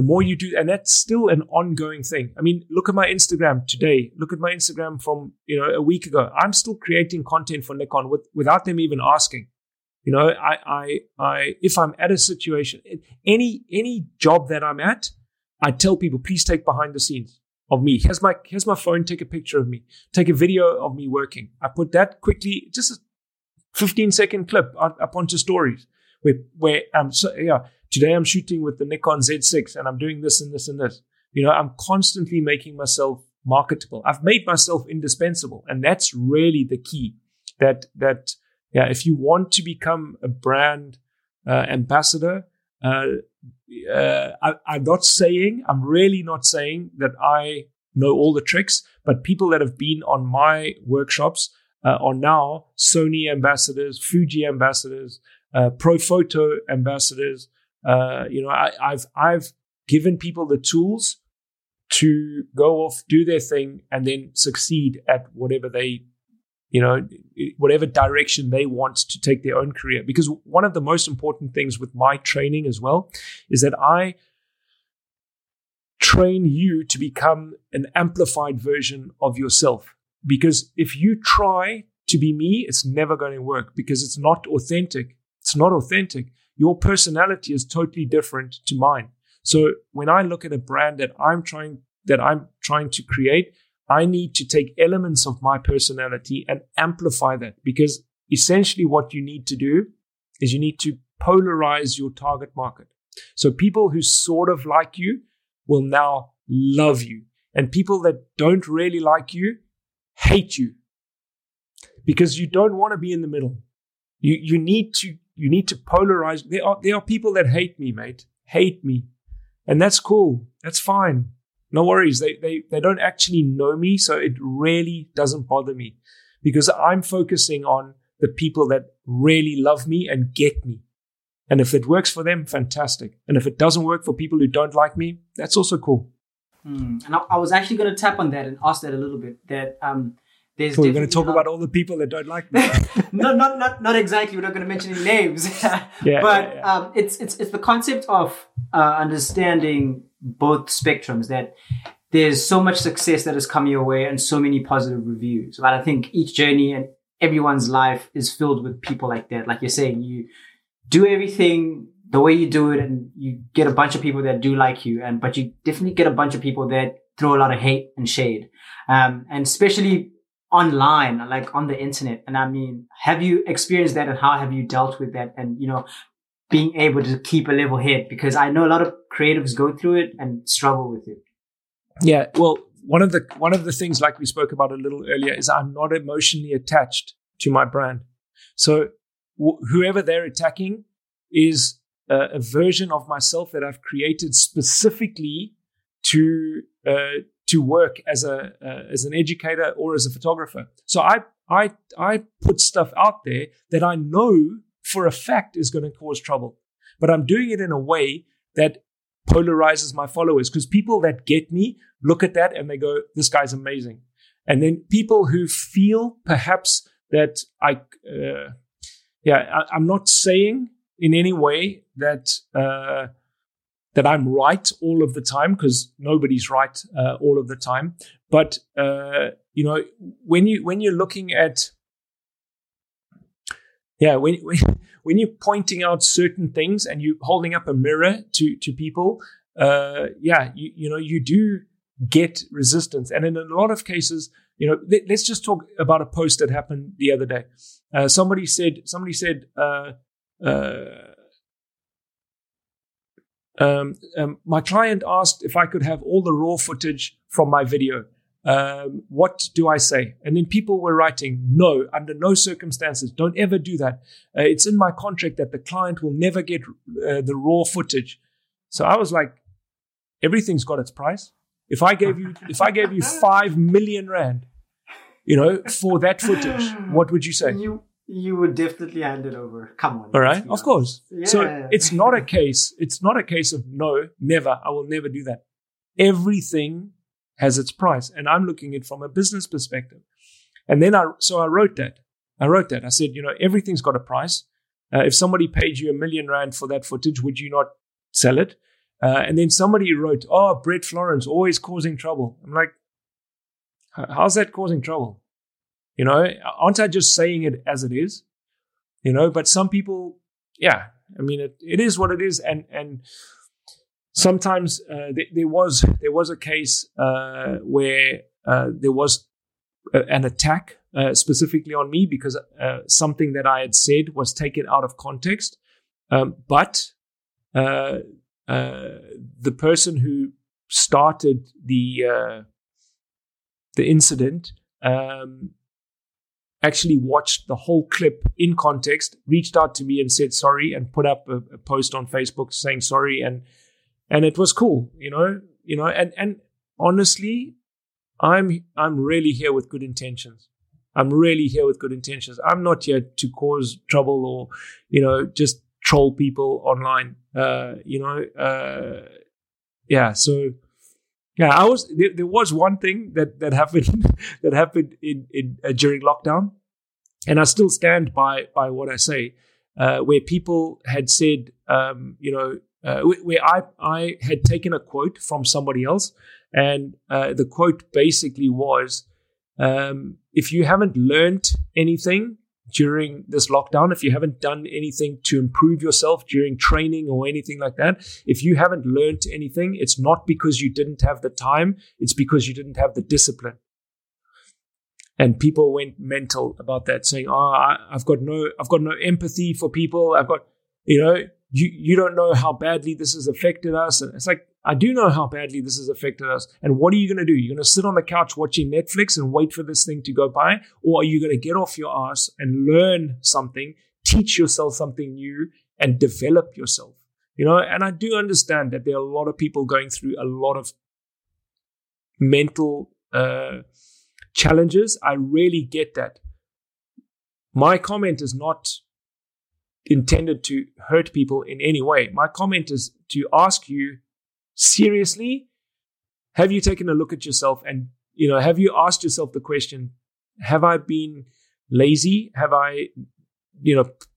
more you do, and that's still an ongoing thing. I mean, look at my Instagram today. Look at my Instagram from, a week ago. I'm still creating content for Nikon without them even asking. If I'm at a situation, any job that I'm at, I tell people, please take behind the scenes of me. Here's my phone. Take a picture of me. Take a video of me working. I put that quickly, just a 15-second clip up onto stories where I'm today I'm shooting with the Nikon Z6 and I'm doing this and this and this. I'm constantly making myself marketable. I've made myself indispensable, and that's really the key. That if you want to become a brand ambassador. I'm really not saying that I know all the tricks, but people that have been on my workshops are now Sony ambassadors, Fuji ambassadors, Profoto ambassadors. I've given people the tools to go off, do their thing, and then succeed at whatever they, whatever direction they want to take their own career. Because one of the most important things with my training as well is that I train you to become an amplified version of yourself. Because if you try to be me, it's never going to work, because it's not authentic. Your personality is totally different to mine. So when I look at a brand that I'm trying to create, I need to take elements of my personality and amplify that, because essentially what you need to do is you need to polarize your target market. So people who sort of like you will now love you, and people that don't really like you hate you, because you don't want to be in the middle. You need to polarize. There are people that hate me, mate, and that's cool. That's fine. No worries. They don't actually know me, so it really doesn't bother me, because I'm focusing on the people that really love me and get me. And if it works for them, fantastic. And if it doesn't work for people who don't like me, that's also cool. And I was actually going to tap on that and ask that a little bit, that There's we're going to talk about all the people that don't like me. Not exactly. We're not going to mention any names. It's the concept of understanding both spectrums, that there's so much success that has come your way and so many positive reviews. But I think each journey and everyone's life is filled with people like that. Like you're saying, you do everything the way you do it and you get a bunch of people that do like you, but you definitely get a bunch of people that throw a lot of hate and shade. And especially online, like on the internet. And I mean, have you experienced that and how have you dealt with that? And, you know, being able to keep a level head, because I know a lot of creatives go through it and struggle with it. Yeah. Well, one of the things, like we spoke about a little earlier, is I'm not emotionally attached to my brand. So whoever they're attacking is a version of myself that I've created specifically to work as an educator or as a photographer. So I put stuff out there that I know for a fact is going to cause trouble, but I'm doing it in a way that polarizes my followers, because people that get me look at that and they go, this guy's amazing. And then people who feel perhaps that I'm not saying in any way that that I'm right all of the time, because nobody's right all of the time. But you know, when you're looking at when you're pointing out certain things and you're holding up a mirror to people, you do get resistance. And in a lot of cases, you know, let's just talk about a post that happened the other day. Somebody said, my client asked if I could have all the raw footage from my video. What do I say? And then people were writing, no, under no circumstances, don't ever do that. It's in my contract that the client will never get the raw footage. So I was like, everything's got its price. If I gave you 5 million rand, you know, for that footage, what would you say? You would definitely hand it over. Come on. All right. Of course. Yeah. So it's not a case of no, never. I will never do that. Everything has its price. And I'm looking at it from a business perspective. And then I wrote that. I said, you know, everything's got a price. If somebody paid you 1 million rand for that footage, would you not sell it? And then somebody wrote, oh, Brett Florence, always causing trouble. I'm like, how's that causing trouble? You know, aren't I just saying it as it is? You know, but some people, yeah, I mean, it is what it is. And sometimes there was a case where there was an attack specifically on me because something that I had said was taken out of context. But the person who started the incident actually watched the whole clip in context, reached out to me and said sorry, and put up a post on Facebook saying sorry, and it was cool, you know. And honestly, I'm really here with good intentions. I'm not here to cause trouble or, you know, just troll people online. So. Yeah, I was. There was one thing that happened in during lockdown, and I still stand by what I say. Where people had said, where I had taken a quote from somebody else, and the quote basically was, "If you haven't learned anything during this lockdown, if you haven't done anything to improve yourself during training or anything like that, if you haven't learned anything, it's not because you didn't have the time, it's because you didn't have the discipline." And people went mental about that, saying, I've got no empathy for people. You don't know how badly this has affected us. And it's like, I do know how badly this has affected us. And what are you going to do? You're going to sit on the couch watching Netflix and wait for this thing to go by? Or are you going to get off your ass and learn something, teach yourself something new, and develop yourself? You know, and I do understand that there are a lot of people going through a lot of mental challenges. I really get that. My comment is not intended to hurt people in any way. My comment is to ask you, seriously, have you taken a look at yourself and, you know, have you asked yourself the question, Have I been lazy? Have I,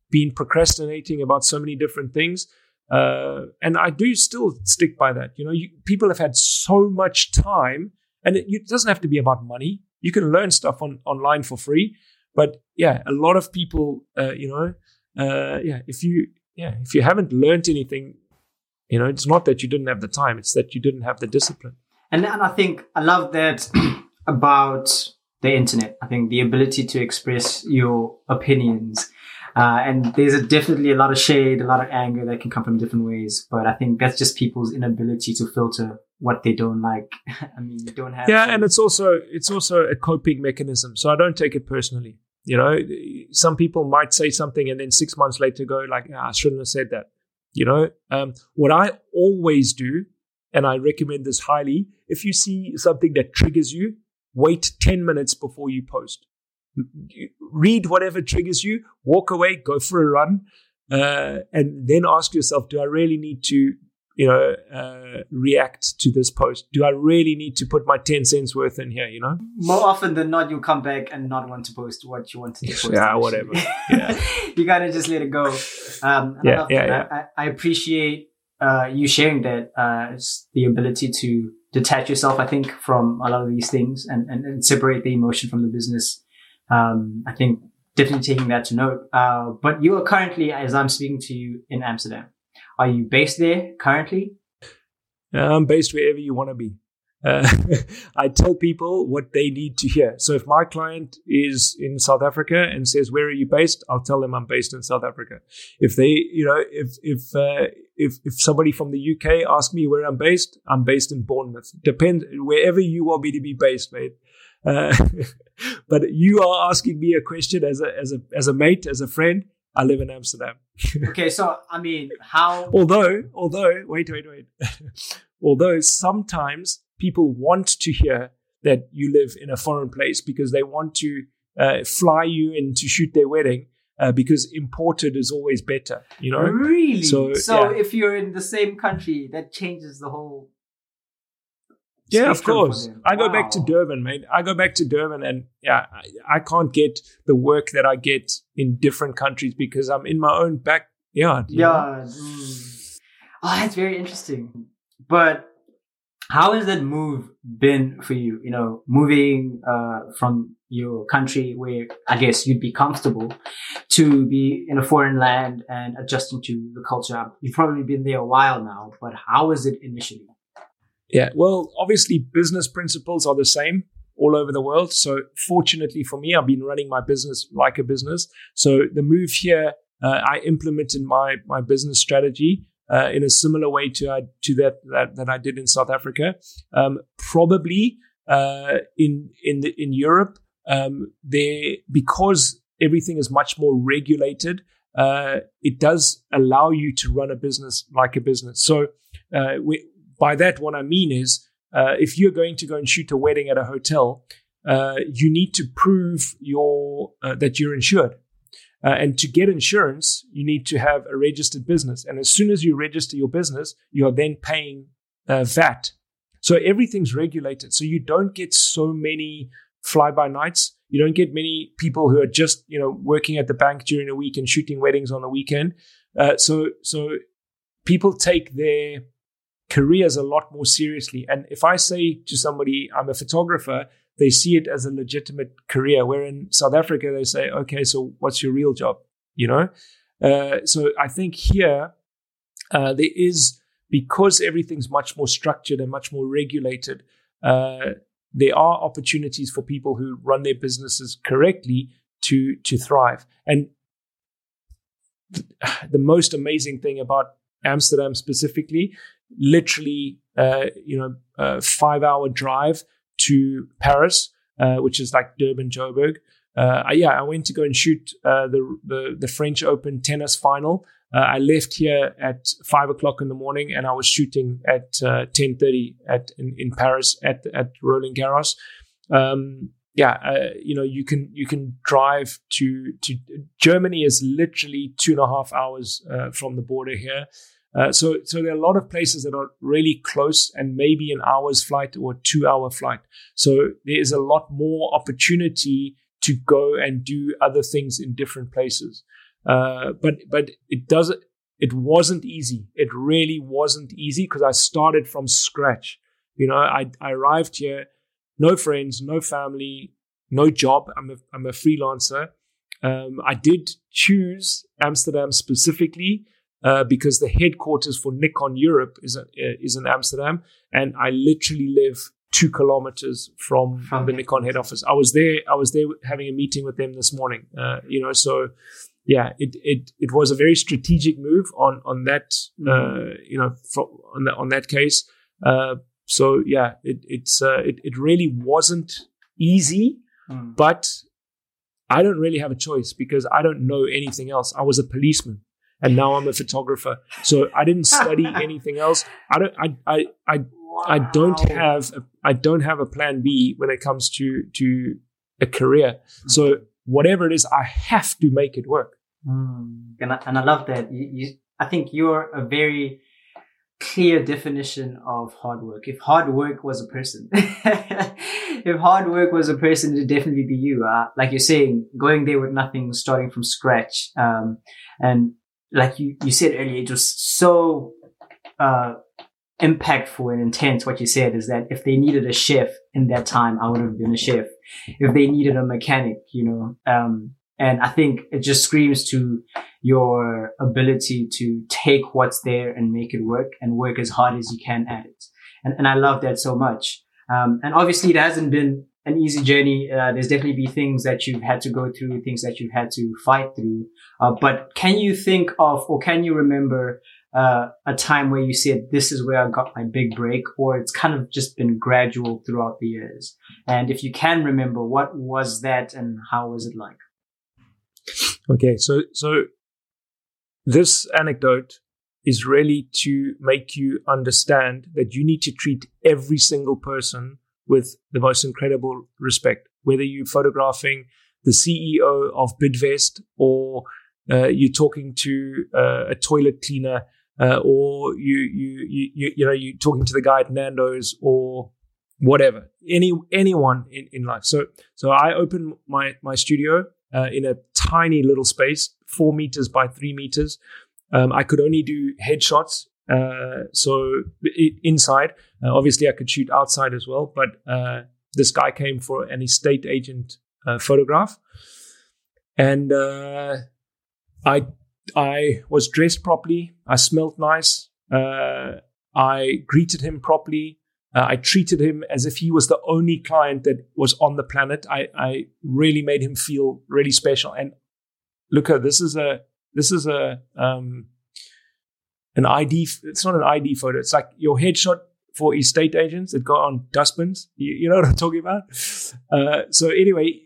been procrastinating about so many different things? And I do still stick by that. People have had so much time, and it doesn't have to be about money. You can learn stuff online for free. But yeah, a lot of people, if you haven't learned anything, it's not that you didn't have the time, it's that you didn't have the discipline. And I think I love that about the internet. I think the ability to express your opinions. And there's definitely a lot of shade, a lot of anger that can come from different ways. But I think that's just people's inability to filter what they don't like. I mean, you don't have... Yeah, and it's also a coping mechanism. So I don't take it personally. Some people might say something and then 6 months later go like, I shouldn't have said that. What I always do, and I recommend this highly, if you see something that triggers you, wait 10 minutes before you post. Read whatever triggers you, walk away, go for a run, and then ask yourself, do I really need to, react to this post? Do I really need to put my 10 cents worth in here, More often than not, you'll come back and not want to post what you wanted to post. Yeah, actually. Whatever. Yeah. You got to just let it go. I appreciate you sharing that, the ability to detach yourself, I think, from a lot of these things and separate the emotion from the business. I think definitely taking that to note. But you are currently, as I'm speaking to you, in Amsterdam. Are you based there currently? I'm based wherever you want to be. I tell people what they need to hear. So if my client is in South Africa and says, "Where are you based?" I'll tell them I'm based in South Africa. If they, if somebody from the UK asks me where I'm based in Bournemouth. Depends wherever you want me to be based, mate. But you are asking me a question as a mate, as a friend. I live in Amsterdam. Okay, so I mean, how? Although, wait. Although sometimes people want to hear that you live in a foreign place because they want to fly you in to shoot their wedding. Because imported is always better, Really? So yeah. If you're in the same country, that changes the whole. Yeah, of course. I go back to Durban, mate. And yeah, I can't get the work that I get in different countries because I'm in my own backyard. Yeah. Mm. Oh, that's very interesting. But how has that move been for you? Moving from your country where I guess you'd be comfortable to be in a foreign land and adjusting to the culture. You've probably been there a while now, but how is it initially? Yeah, well, obviously business principles are the same all over the world. So fortunately for me, I've been running my business like a business. So the move here, I implemented my business strategy in a similar way to that I did in South Africa. Probably in Europe, because everything is much more regulated, it does allow you to run a business like a business. So by that, what I mean is, if you're going to go and shoot a wedding at a hotel, you need to prove that you're insured. And to get insurance, you need to have a registered business. And as soon as you register your business, you are then paying VAT. So everything's regulated. So you don't get so many fly-by-nights. You don't get many people who are just, working at the bank during the week and shooting weddings on the weekend. So people take their careers a lot more seriously. And if I say to somebody, I'm a photographer, they see it as a legitimate career, where in South Africa, they say, okay, so what's your real job? So I think here there is, because everything's much more structured and much more regulated, there are opportunities for people who run their businesses correctly to thrive. And the most amazing thing about Amsterdam specifically, literally, 5 hour drive to Paris, which is like Durban, Joburg. I went to go and shoot the French Open tennis final. I left here at 5 o'clock in the morning, and I was shooting at 10:30 in Paris at Roland Garros. You can drive to Germany is literally 2.5 hours from the border here. So there are a lot of places that are really close and maybe an hour's flight or a 2-hour flight. So there is a lot more opportunity to go and do other things in different places. But it wasn't easy. It really wasn't easy because I started from scratch. You know, I arrived here, no friends, no family, no job. I'm a freelancer. I did choose Amsterdam specifically because the headquarters for Nikon Europe is in Amsterdam, and I literally live 2 kilometers from the Nikon head office. I was there having a meeting with them this morning. So yeah, it was a very strategic move on that on that case. So yeah, it really wasn't easy, but I don't really have a choice because I don't know anything else. I was a policeman and now I'm a photographer. So I didn't study anything else. I don't have a plan B when it comes to a career. So whatever it is, I have to make it work. And I love that. I think you're a very clear definition of hard work. If hard work was a person, it'd definitely be you. Like you're saying, going there with nothing, starting from scratch. And like you said earlier, just so impactful and intense. What you said is that if they needed a chef in that time, I would have been a chef. If they needed a mechanic, and I think it just screams to your ability to take what's there and make it work and work as hard as you can at it. And I love that so much. And obviously it hasn't been an easy journey. There's definitely been things that you've had to go through, things that you've had to fight through. But can you think of, or can you remember a time where you said, this is where I got my big break, or it's kind of just been gradual throughout the years? And if you can remember, what was that and how was it like? Okay, so this anecdote is really to make you understand that you need to treat every single person with the most incredible respect, whether you're photographing the CEO of Bidvest or you're talking to a toilet cleaner or you're talking to the guy at Nando's or whatever, anyone in life. So I opened my studio in a tiny little space, 4 meters by 3 meters. I could only do headshots. So inside, obviously I could shoot outside as well, but this guy came for an estate agent photograph. And I was dressed properly. I smelled nice. I greeted him properly. I treated him as if he was the only client that was on the planet. I really made him feel really special. And Luca, this is an ID. It's not an ID photo. It's like your headshot for estate agents that go on dustbins. You know what I'm talking about? So anyway,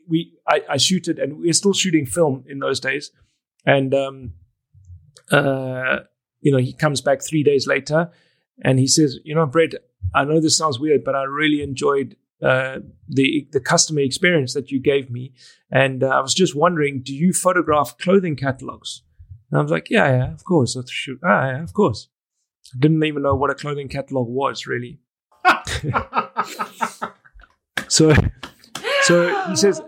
I shoot it, and we're still shooting film in those days. And he comes back 3 days later, and he says, Brett, I know this sounds weird, but I really enjoyed the customer experience that you gave me. And I was just wondering, do you photograph clothing catalogs? And I was like, yeah, of course. Yeah, of course. I didn't even know what a clothing catalog was, really. So he says,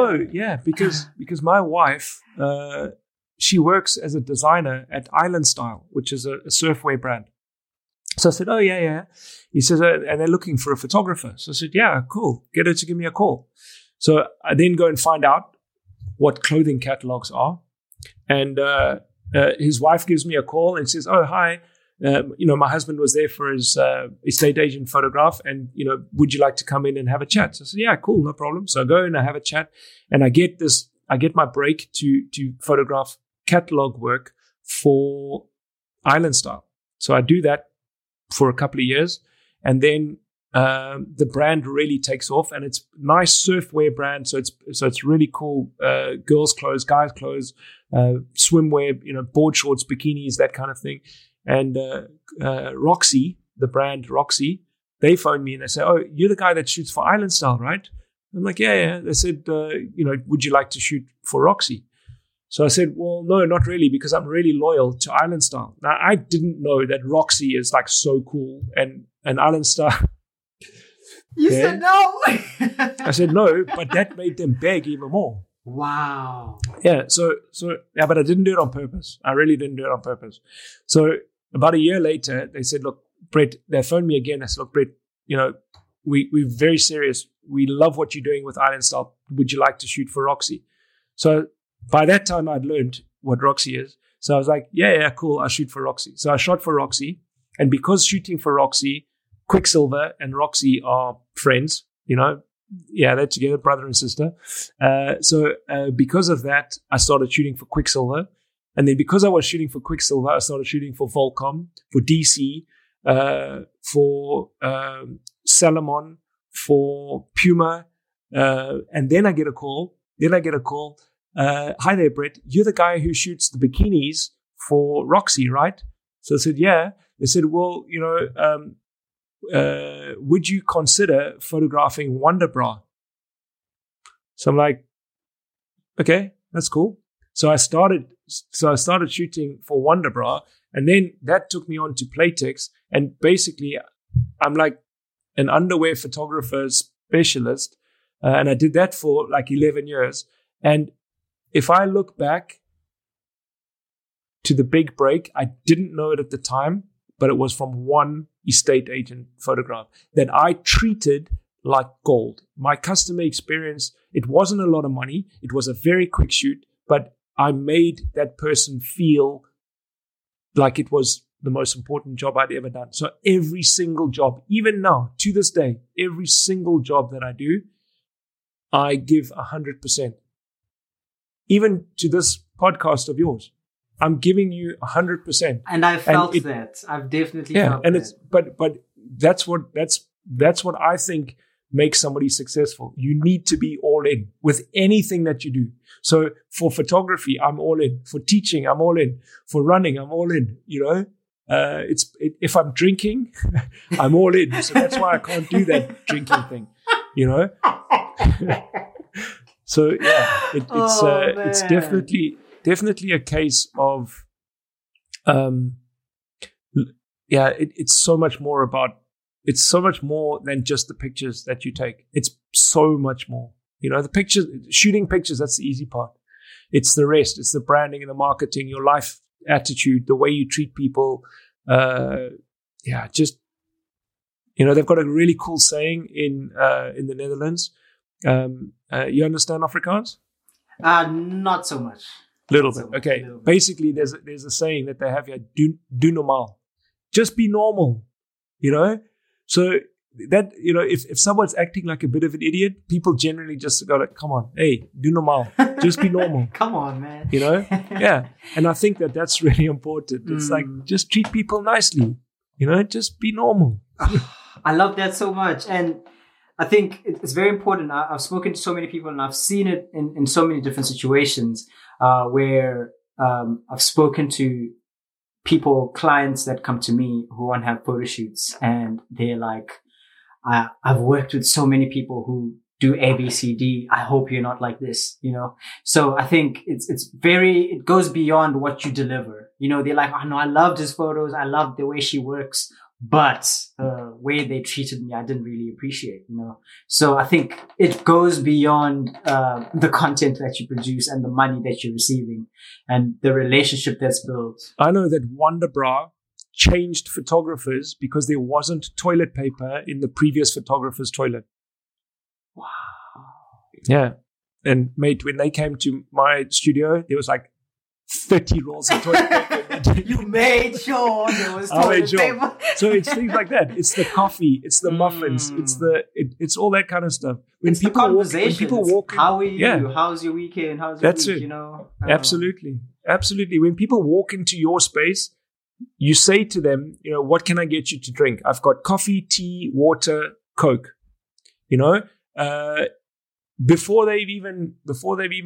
oh yeah, because my wife, she works as a designer at Island Style, which is a surfwear brand. So I said, oh, yeah. He says, and they're looking for a photographer. So I said, yeah, cool. Get her to give me a call. So I then go and find out what clothing catalogs are. And his wife gives me a call and says, oh, hi. My husband was there for his estate agent photograph. And, would you like to come in and have a chat? So I said, yeah, cool, no problem. So I go and I have a chat. And I get my break to photograph catalog work for Island Style. So I do that for a couple of years, and then the brand really takes off, and it's nice surfwear brand. So it's really cool. Girls' clothes, guys' clothes, swimwear, board shorts, bikinis, that kind of thing. And Roxy, the brand Roxy, they phoned me and they say, "Oh, you're the guy that shoots for Island Style, right?" I'm like, "Yeah." They said, "Would you like to shoot for Roxy?" So I said, well, no, not really, because I'm really loyal to Island Style. Now, I didn't know that Roxy is like so cool, and Island Style You said no. I said no, but that made them beg even more. Wow. Yeah. So, but I didn't do it on purpose. I really didn't do it on purpose. So about a year later, they said, look, Brett, they phoned me again. I said, look, Brett, you know, we're very serious. We love what you're doing with Island Style. Would you like to shoot for Roxy? So by that time, I'd learned what Roxy is. So I was like, yeah, cool. I'll shoot for Roxy. So I shot for Roxy. And because shooting for Roxy, Quicksilver and Roxy are friends, you know. Yeah, they're together, brother and sister. So because of that, I started shooting for Quicksilver. And then because I was shooting for Quicksilver, I started shooting for Volcom, for DC, for Salomon, for Puma. And then I get a call. Hi there, Brett. You're the guy who shoots the bikinis for Roxy, right? So I said, yeah. They said, well, you know, would you consider photographing Wonderbra? So I'm like, okay, that's cool. So I started shooting for Wonderbra, and then that took me on to Playtex, and basically I'm like an underwear photographer specialist, and I did that for like 11 years. And if I look back to the big break, I didn't know it at the time, but it was from one estate agent photograph that I treated like gold. My customer experience, it wasn't a lot of money. It was a very quick shoot, but I made that person feel like it was the most important job I'd ever done. So every single job, even now, to this day, every single job that I do, I give 100%. Even to this podcast of yours, I'm giving you 100%. And I felt that. I've definitely felt that. But that's what I think makes somebody successful. You need to be all in with anything that you do. So for photography, I'm all in. For teaching, I'm all in. For running, I'm all in. You know, if I'm drinking, I'm all in. So that's why I can't do that drinking thing. You know. So yeah, it's definitely. Definitely a case of, it's so much more than just the pictures that you take. It's so much more, you know, the pictures, shooting pictures, that's the easy part. It's the rest. It's the branding and the marketing, your life attitude, the way you treat people. They've got a really cool saying in the Netherlands. You understand Afrikaans? Not so much. Little bit. Basically, there's a saying that they have here: "Do normal, just be normal." You know, so that you know, if someone's acting like a bit of an idiot, people generally just go like, "Come on, hey, do normal, just be normal." Come on, man. You know, yeah. And I think that that's really important. It's like just treat people nicely. You know, just be normal. I love that so much, and I think it's very important. I've spoken to so many people and I've seen it in so many different situations where I've spoken to people, clients that come to me who want to have photo shoots, and they're like, I've worked with so many people who do A, B, C, D. I hope you're not like this, you know? So I think it goes beyond what you deliver. You know, they're like, oh no, I loved his photos. I loved the way she works. But the way they treated me, I didn't really appreciate, you know. So I think it goes beyond the content that you produce and the money that you're receiving and the relationship that's built. I know that Wonderbra changed photographers because there wasn't toilet paper in the previous photographer's toilet. Wow. Yeah. And mate, when they came to my studio, there was like 30 rolls of toilet paper. You made sure there was toilet paper. So it's things like that. It's the coffee. It's the muffins. It's it's all that kind of stuff. When people walk in, how are you? Yeah. How's your weekend? That's it. You know? Absolutely. Absolutely. When people walk into your space, you say to them, you know, what can I get you to drink? I've got coffee, tea, water, Coke. You know, before they've even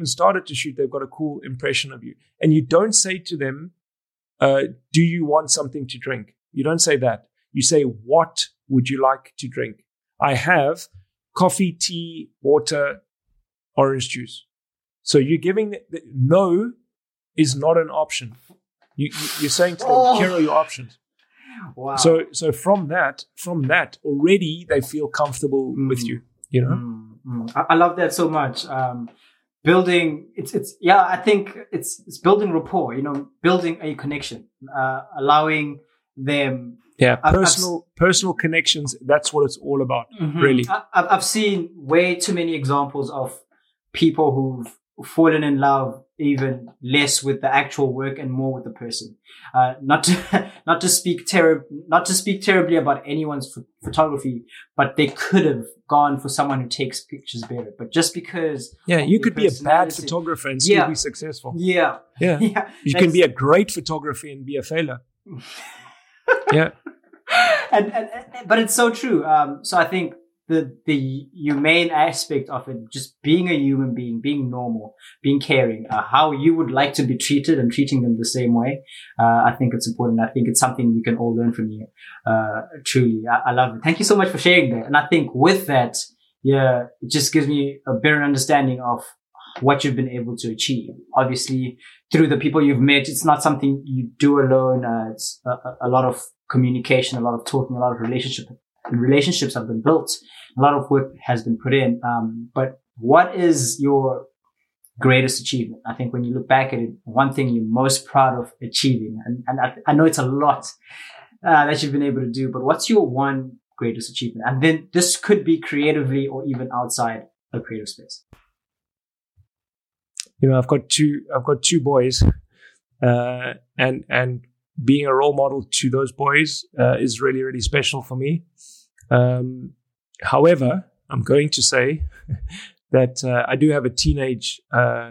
started to shoot, they've got a cool impression of you. And you don't say to them, do you want something to drink? You don't say that. You say, what would you like to drink? I have coffee, tea, water, orange juice. So you're giving no is not an option. You're saying to them, here are your options. Wow. So from that already they feel comfortable with you, you know? I love that so much. Building I think it's building rapport, you know, building a connection, allowing them. Yeah, personal connections. That's what it's all about, really. I've seen way too many examples of people who've fallen in love even less with the actual work and more with the person. Not to speak terribly about anyone's photography, but they could have gone for someone who takes pictures better. But just because you could be a bad photographer and still be successful. Yeah. You can be a great photographer and be a failure. Yeah. And but it's so true. So I think the humane aspect of it, just being a human being, being normal, being caring, how you would like to be treated and treating them the same way. I think it's important. I think it's something we can all learn from you. Truly. I love it. Thank you so much for sharing that. And I think with that, it just gives me a better understanding of what you've been able to achieve. Obviously, through the people you've met, it's not something you do alone. It's a lot of communication, a lot of talking, a lot of relationships have been built. A lot of work has been put in. But what is your greatest achievement? I think when you look back at it, one thing you're most proud of achieving, and I know it's a lot that you've been able to do, but what's your one greatest achievement? And then this could be creatively or even outside a creative space. You know, I've got two boys, and being a role model to those boys is really, really special for me. However, I'm going to say that I do have a teenage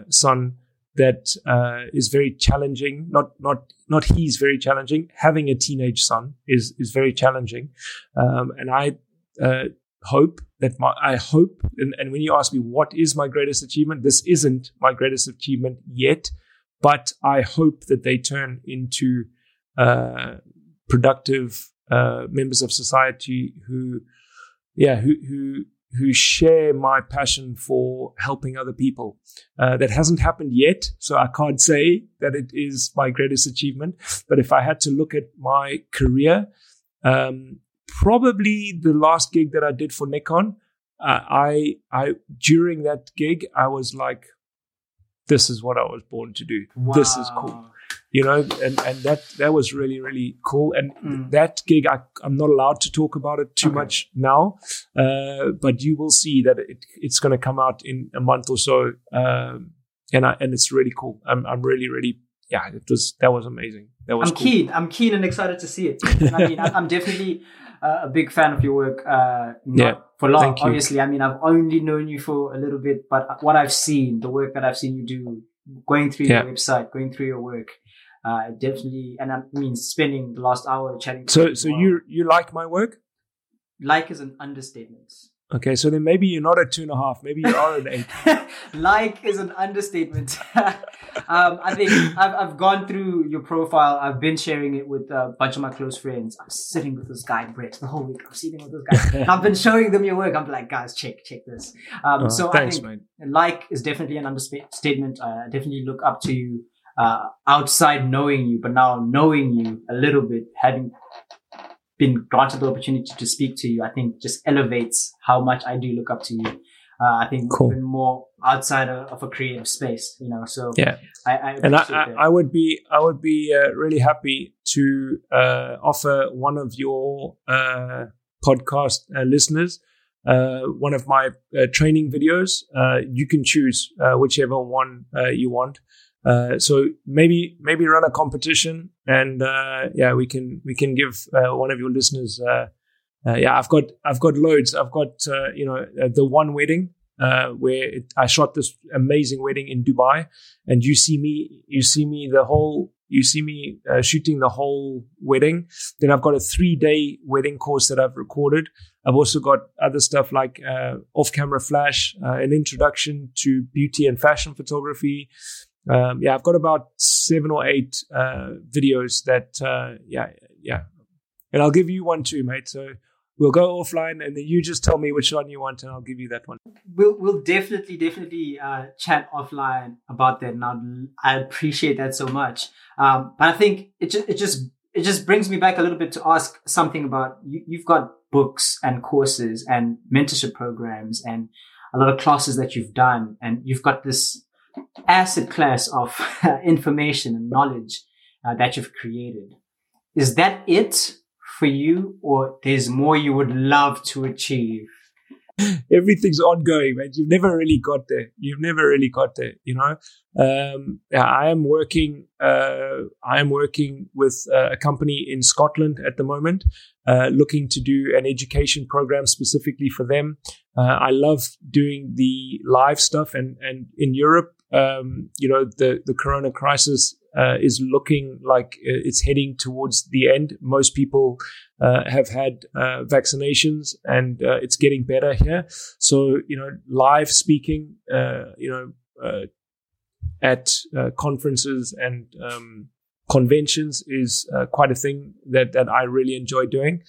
son that is very challenging. Not he's very challenging. Having a teenage son is very challenging, and I hope that and when you ask me what is my greatest achievement, this isn't my greatest achievement yet, but I hope that they turn into productive members of society who share my passion for helping other people. That hasn't happened yet, so I can't say that it is my greatest achievement. But if I had to look at my career, probably the last gig that I did for Nikon, I during that gig, I was like, this is what I was born to do. Wow. This is cool. You know, and that was really, really cool. And that gig, I'm not allowed to talk about it too much now, but you will see that it's going to come out in a month or so. And it's really cool. I'm really, really, that was amazing. I'm keen and excited to see it. And I mean, I'm definitely a big fan of your work. For long, obviously. I mean, I've only known you for a little bit, but what I've seen, the work that I've seen you do, going through your website, going through your work, definitely. And I mean, spending the last hour chatting. So you like my work? Like is an understatement. Okay, so then maybe you're not a 2.5. Maybe you are an 8. Like is an understatement. I think I've gone through your profile. I've been sharing it with a bunch of my close friends. I'm sitting with this guy, Brett, the whole week. I've been showing them your work. I'm like, guys, check this. Thanks, man. Like is definitely an understatement. I definitely look up to you outside knowing you, but now knowing you a little bit, having been granted the opportunity to speak to you, I think just elevates how much I do look up to you. I think even more outside of a creative space, you know. So I would be really happy to offer one of your podcast listeners one of my training videos. You can choose whichever one you want. So maybe run a competition and, we can give, one of your listeners, I've got loads. I've got, the one wedding, where I shot this amazing wedding in Dubai, and you see me shooting the whole wedding. Then I've got a 3-day wedding course that I've recorded. I've also got other stuff like, off-camera flash, an introduction to beauty and fashion photography. I've got about 7 or 8 videos that, and I'll give you one too, mate. So we'll go offline, and then you just tell me which one you want, and I'll give you that one. We'll definitely chat offline about that. Now I appreciate that so much, but I think it just It just brings me back a little bit to ask something about, you've got books and courses and mentorship programs and a lot of classes that you've done, and you've got this asset class of information and knowledge that you've created. Is that it for you, or there's more you would love to achieve? Everything's ongoing, man. You've never really got there. You know, I am working with a company in Scotland at the moment, looking to do an education program specifically for them. I love doing the live stuff, and in Europe, you know, the corona crisis is looking like it's heading towards the end. Most people have had vaccinations, and it's getting better here. So, you know, live speaking, at conferences and conventions is quite a thing that I really enjoy doing.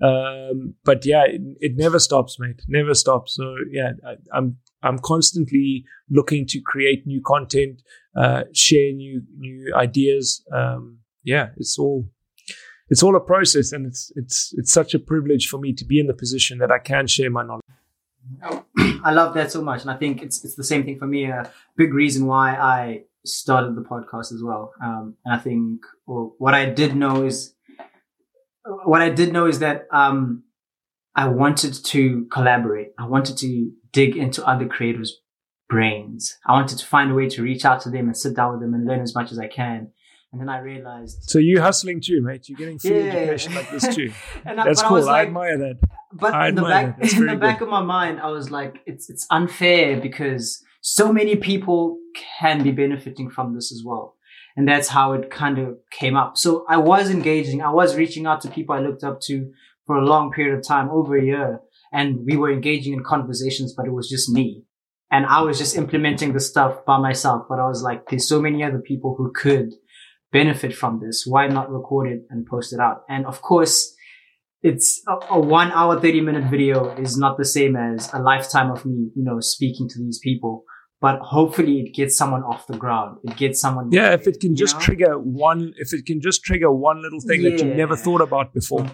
But yeah, it never stops, mate. Never stops. So yeah, I'm constantly looking to create new content, share new ideas. Yeah, it's all a process, and it's such a privilege for me to be in the position that I can share my knowledge. Oh, I love that so much, and I think it's the same thing for me. A big reason why I started the podcast as well, and I think what I did know is that I wanted to collaborate. I wanted to dig into other creators' brains. I wanted to find a way to reach out to them and sit down with them and learn as much as I can. And then I realized. So you're hustling too, mate. You're getting free education like this too. That's cool. I admire that. But in the back of my mind, I was like, it's unfair because so many people can be benefiting from this as well. And that's how it kind of came up. So I was engaging. I was reaching out to people I looked up to for a long period of time, over a year. And we were engaging in conversations, but it was just me. And I was just implementing the stuff by myself. But I was like, there's so many other people who could benefit from this. Why not record it and post it out? And of course, it's a 1 hour, 30 minute video is not the same as a lifetime of me, you know, speaking to these people. But hopefully it gets someone off the ground. It gets someone. Yeah. Motivated, if it can just trigger one little thing that you never thought about before,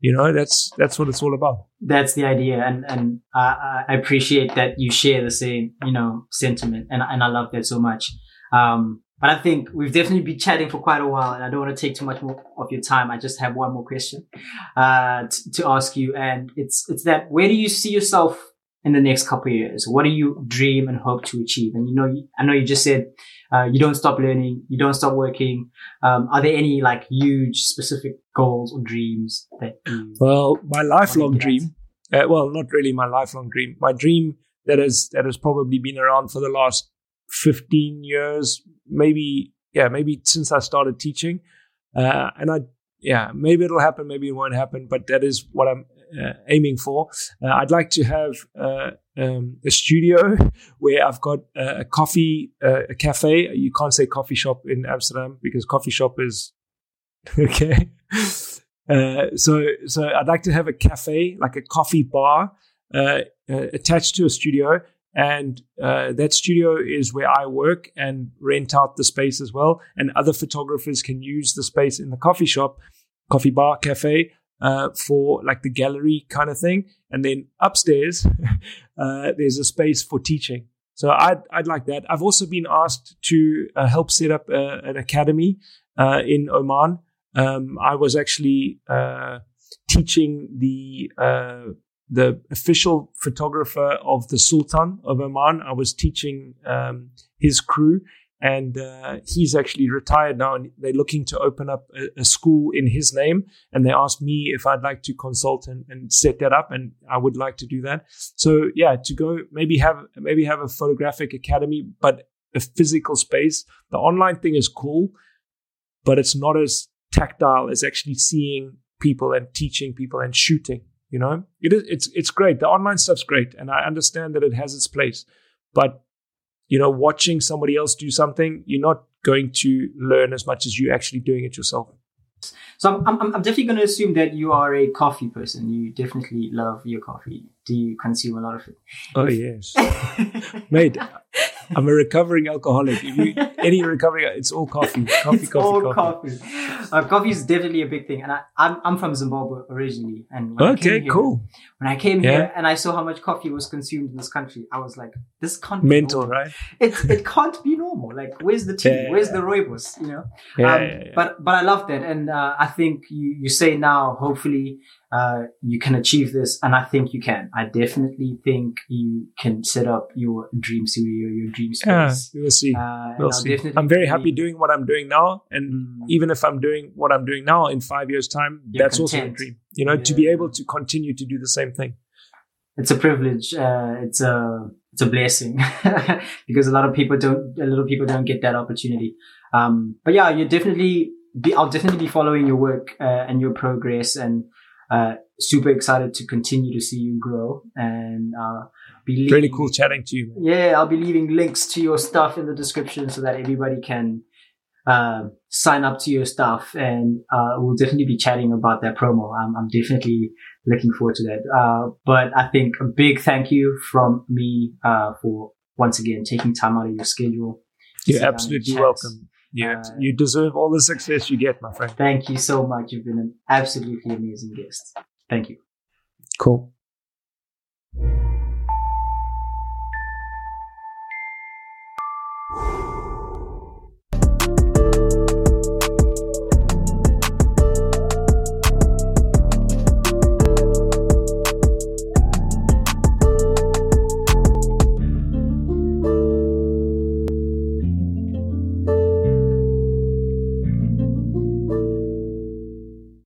you know, that's what it's all about. That's the idea. And I appreciate that you share the same, you know, sentiment. And I love that so much. But I think we've definitely been chatting for quite a while, and I don't want to take too much more of your time. I just have one more question to ask you, and it's that: where do you see yourself in the next couple of years? What do you dream and hope to achieve? And you know, I know you just said you don't stop learning, you don't stop working. Are there any like huge specific goals or dreams that you? Well, my lifelong dream. Well, not really my lifelong dream. My dream that has probably been around for the last 15 years, maybe since I started teaching, maybe it'll happen, maybe it won't happen, but that is what I'm aiming for. I'd like to have a studio where I've got a cafe. You can't say coffee shop in Amsterdam because coffee shop is okay. So I'd like to have a cafe, like a coffee bar, attached to a studio. And that studio is where I work and rent out the space as well. And other photographers can use the space in the coffee shop, coffee bar, cafe, for like the gallery kind of thing. And then upstairs, there's a space for teaching. So I'd like that. I've also been asked to help set up an academy in Oman. I was actually teaching the official photographer of the Sultan of Oman. I was teaching his crew, and he's actually retired now, and they're looking to open up a school in his name. And they asked me if I'd like to consult and set that up, and I would like to do that. So yeah, to go maybe have a photographic academy, but a physical space. The online thing is cool, but it's not as tactile as actually seeing people and teaching people and shooting. You know, it's great. The online stuff's great, and I understand that it has its place. But you know, watching somebody else do something, you're not going to learn as much as you actually doing it yourself. So I'm definitely going to assume that you are a coffee person. You definitely love your coffee. Do you consume a lot of it? Oh yes, mate. I'm a recovering alcoholic. If you, any recovering, it's all coffee. Coffee. Coffee is definitely a big thing. And I'm from Zimbabwe originally. And when I came here and I saw how much coffee was consumed in this country, I was like, this can't be mental, normal. Right? It can't be normal. Like, where's the tea? Yeah. Where's the rooibos? You know? But I loved it. And I think you say now, hopefully, you can achieve this. And I think you can. I definitely think you can set up your dream studio, your dream space. Yeah, we'll see. I'm very happy doing what I'm doing now. And even if I'm doing what I'm doing now in 5 years' time, that's content. Also a dream, you know, to be able to continue to do the same thing. It's a privilege. It's a blessing because a lot of people don't get that opportunity. But yeah, I'll definitely be following your work and your progress, and super excited to continue to see you grow, and really cool chatting to you. Yeah, I'll be leaving links to your stuff in the description so that everybody can sign up to your stuff, and we'll definitely be chatting about that promo. I'm definitely looking forward to that. But I think a big thank you from me for once again taking time out of your schedule. You're absolutely welcome. Yeah, you deserve all the success you get, my friend. Thank you so much. You've been an absolutely amazing guest. Thank you. Cool.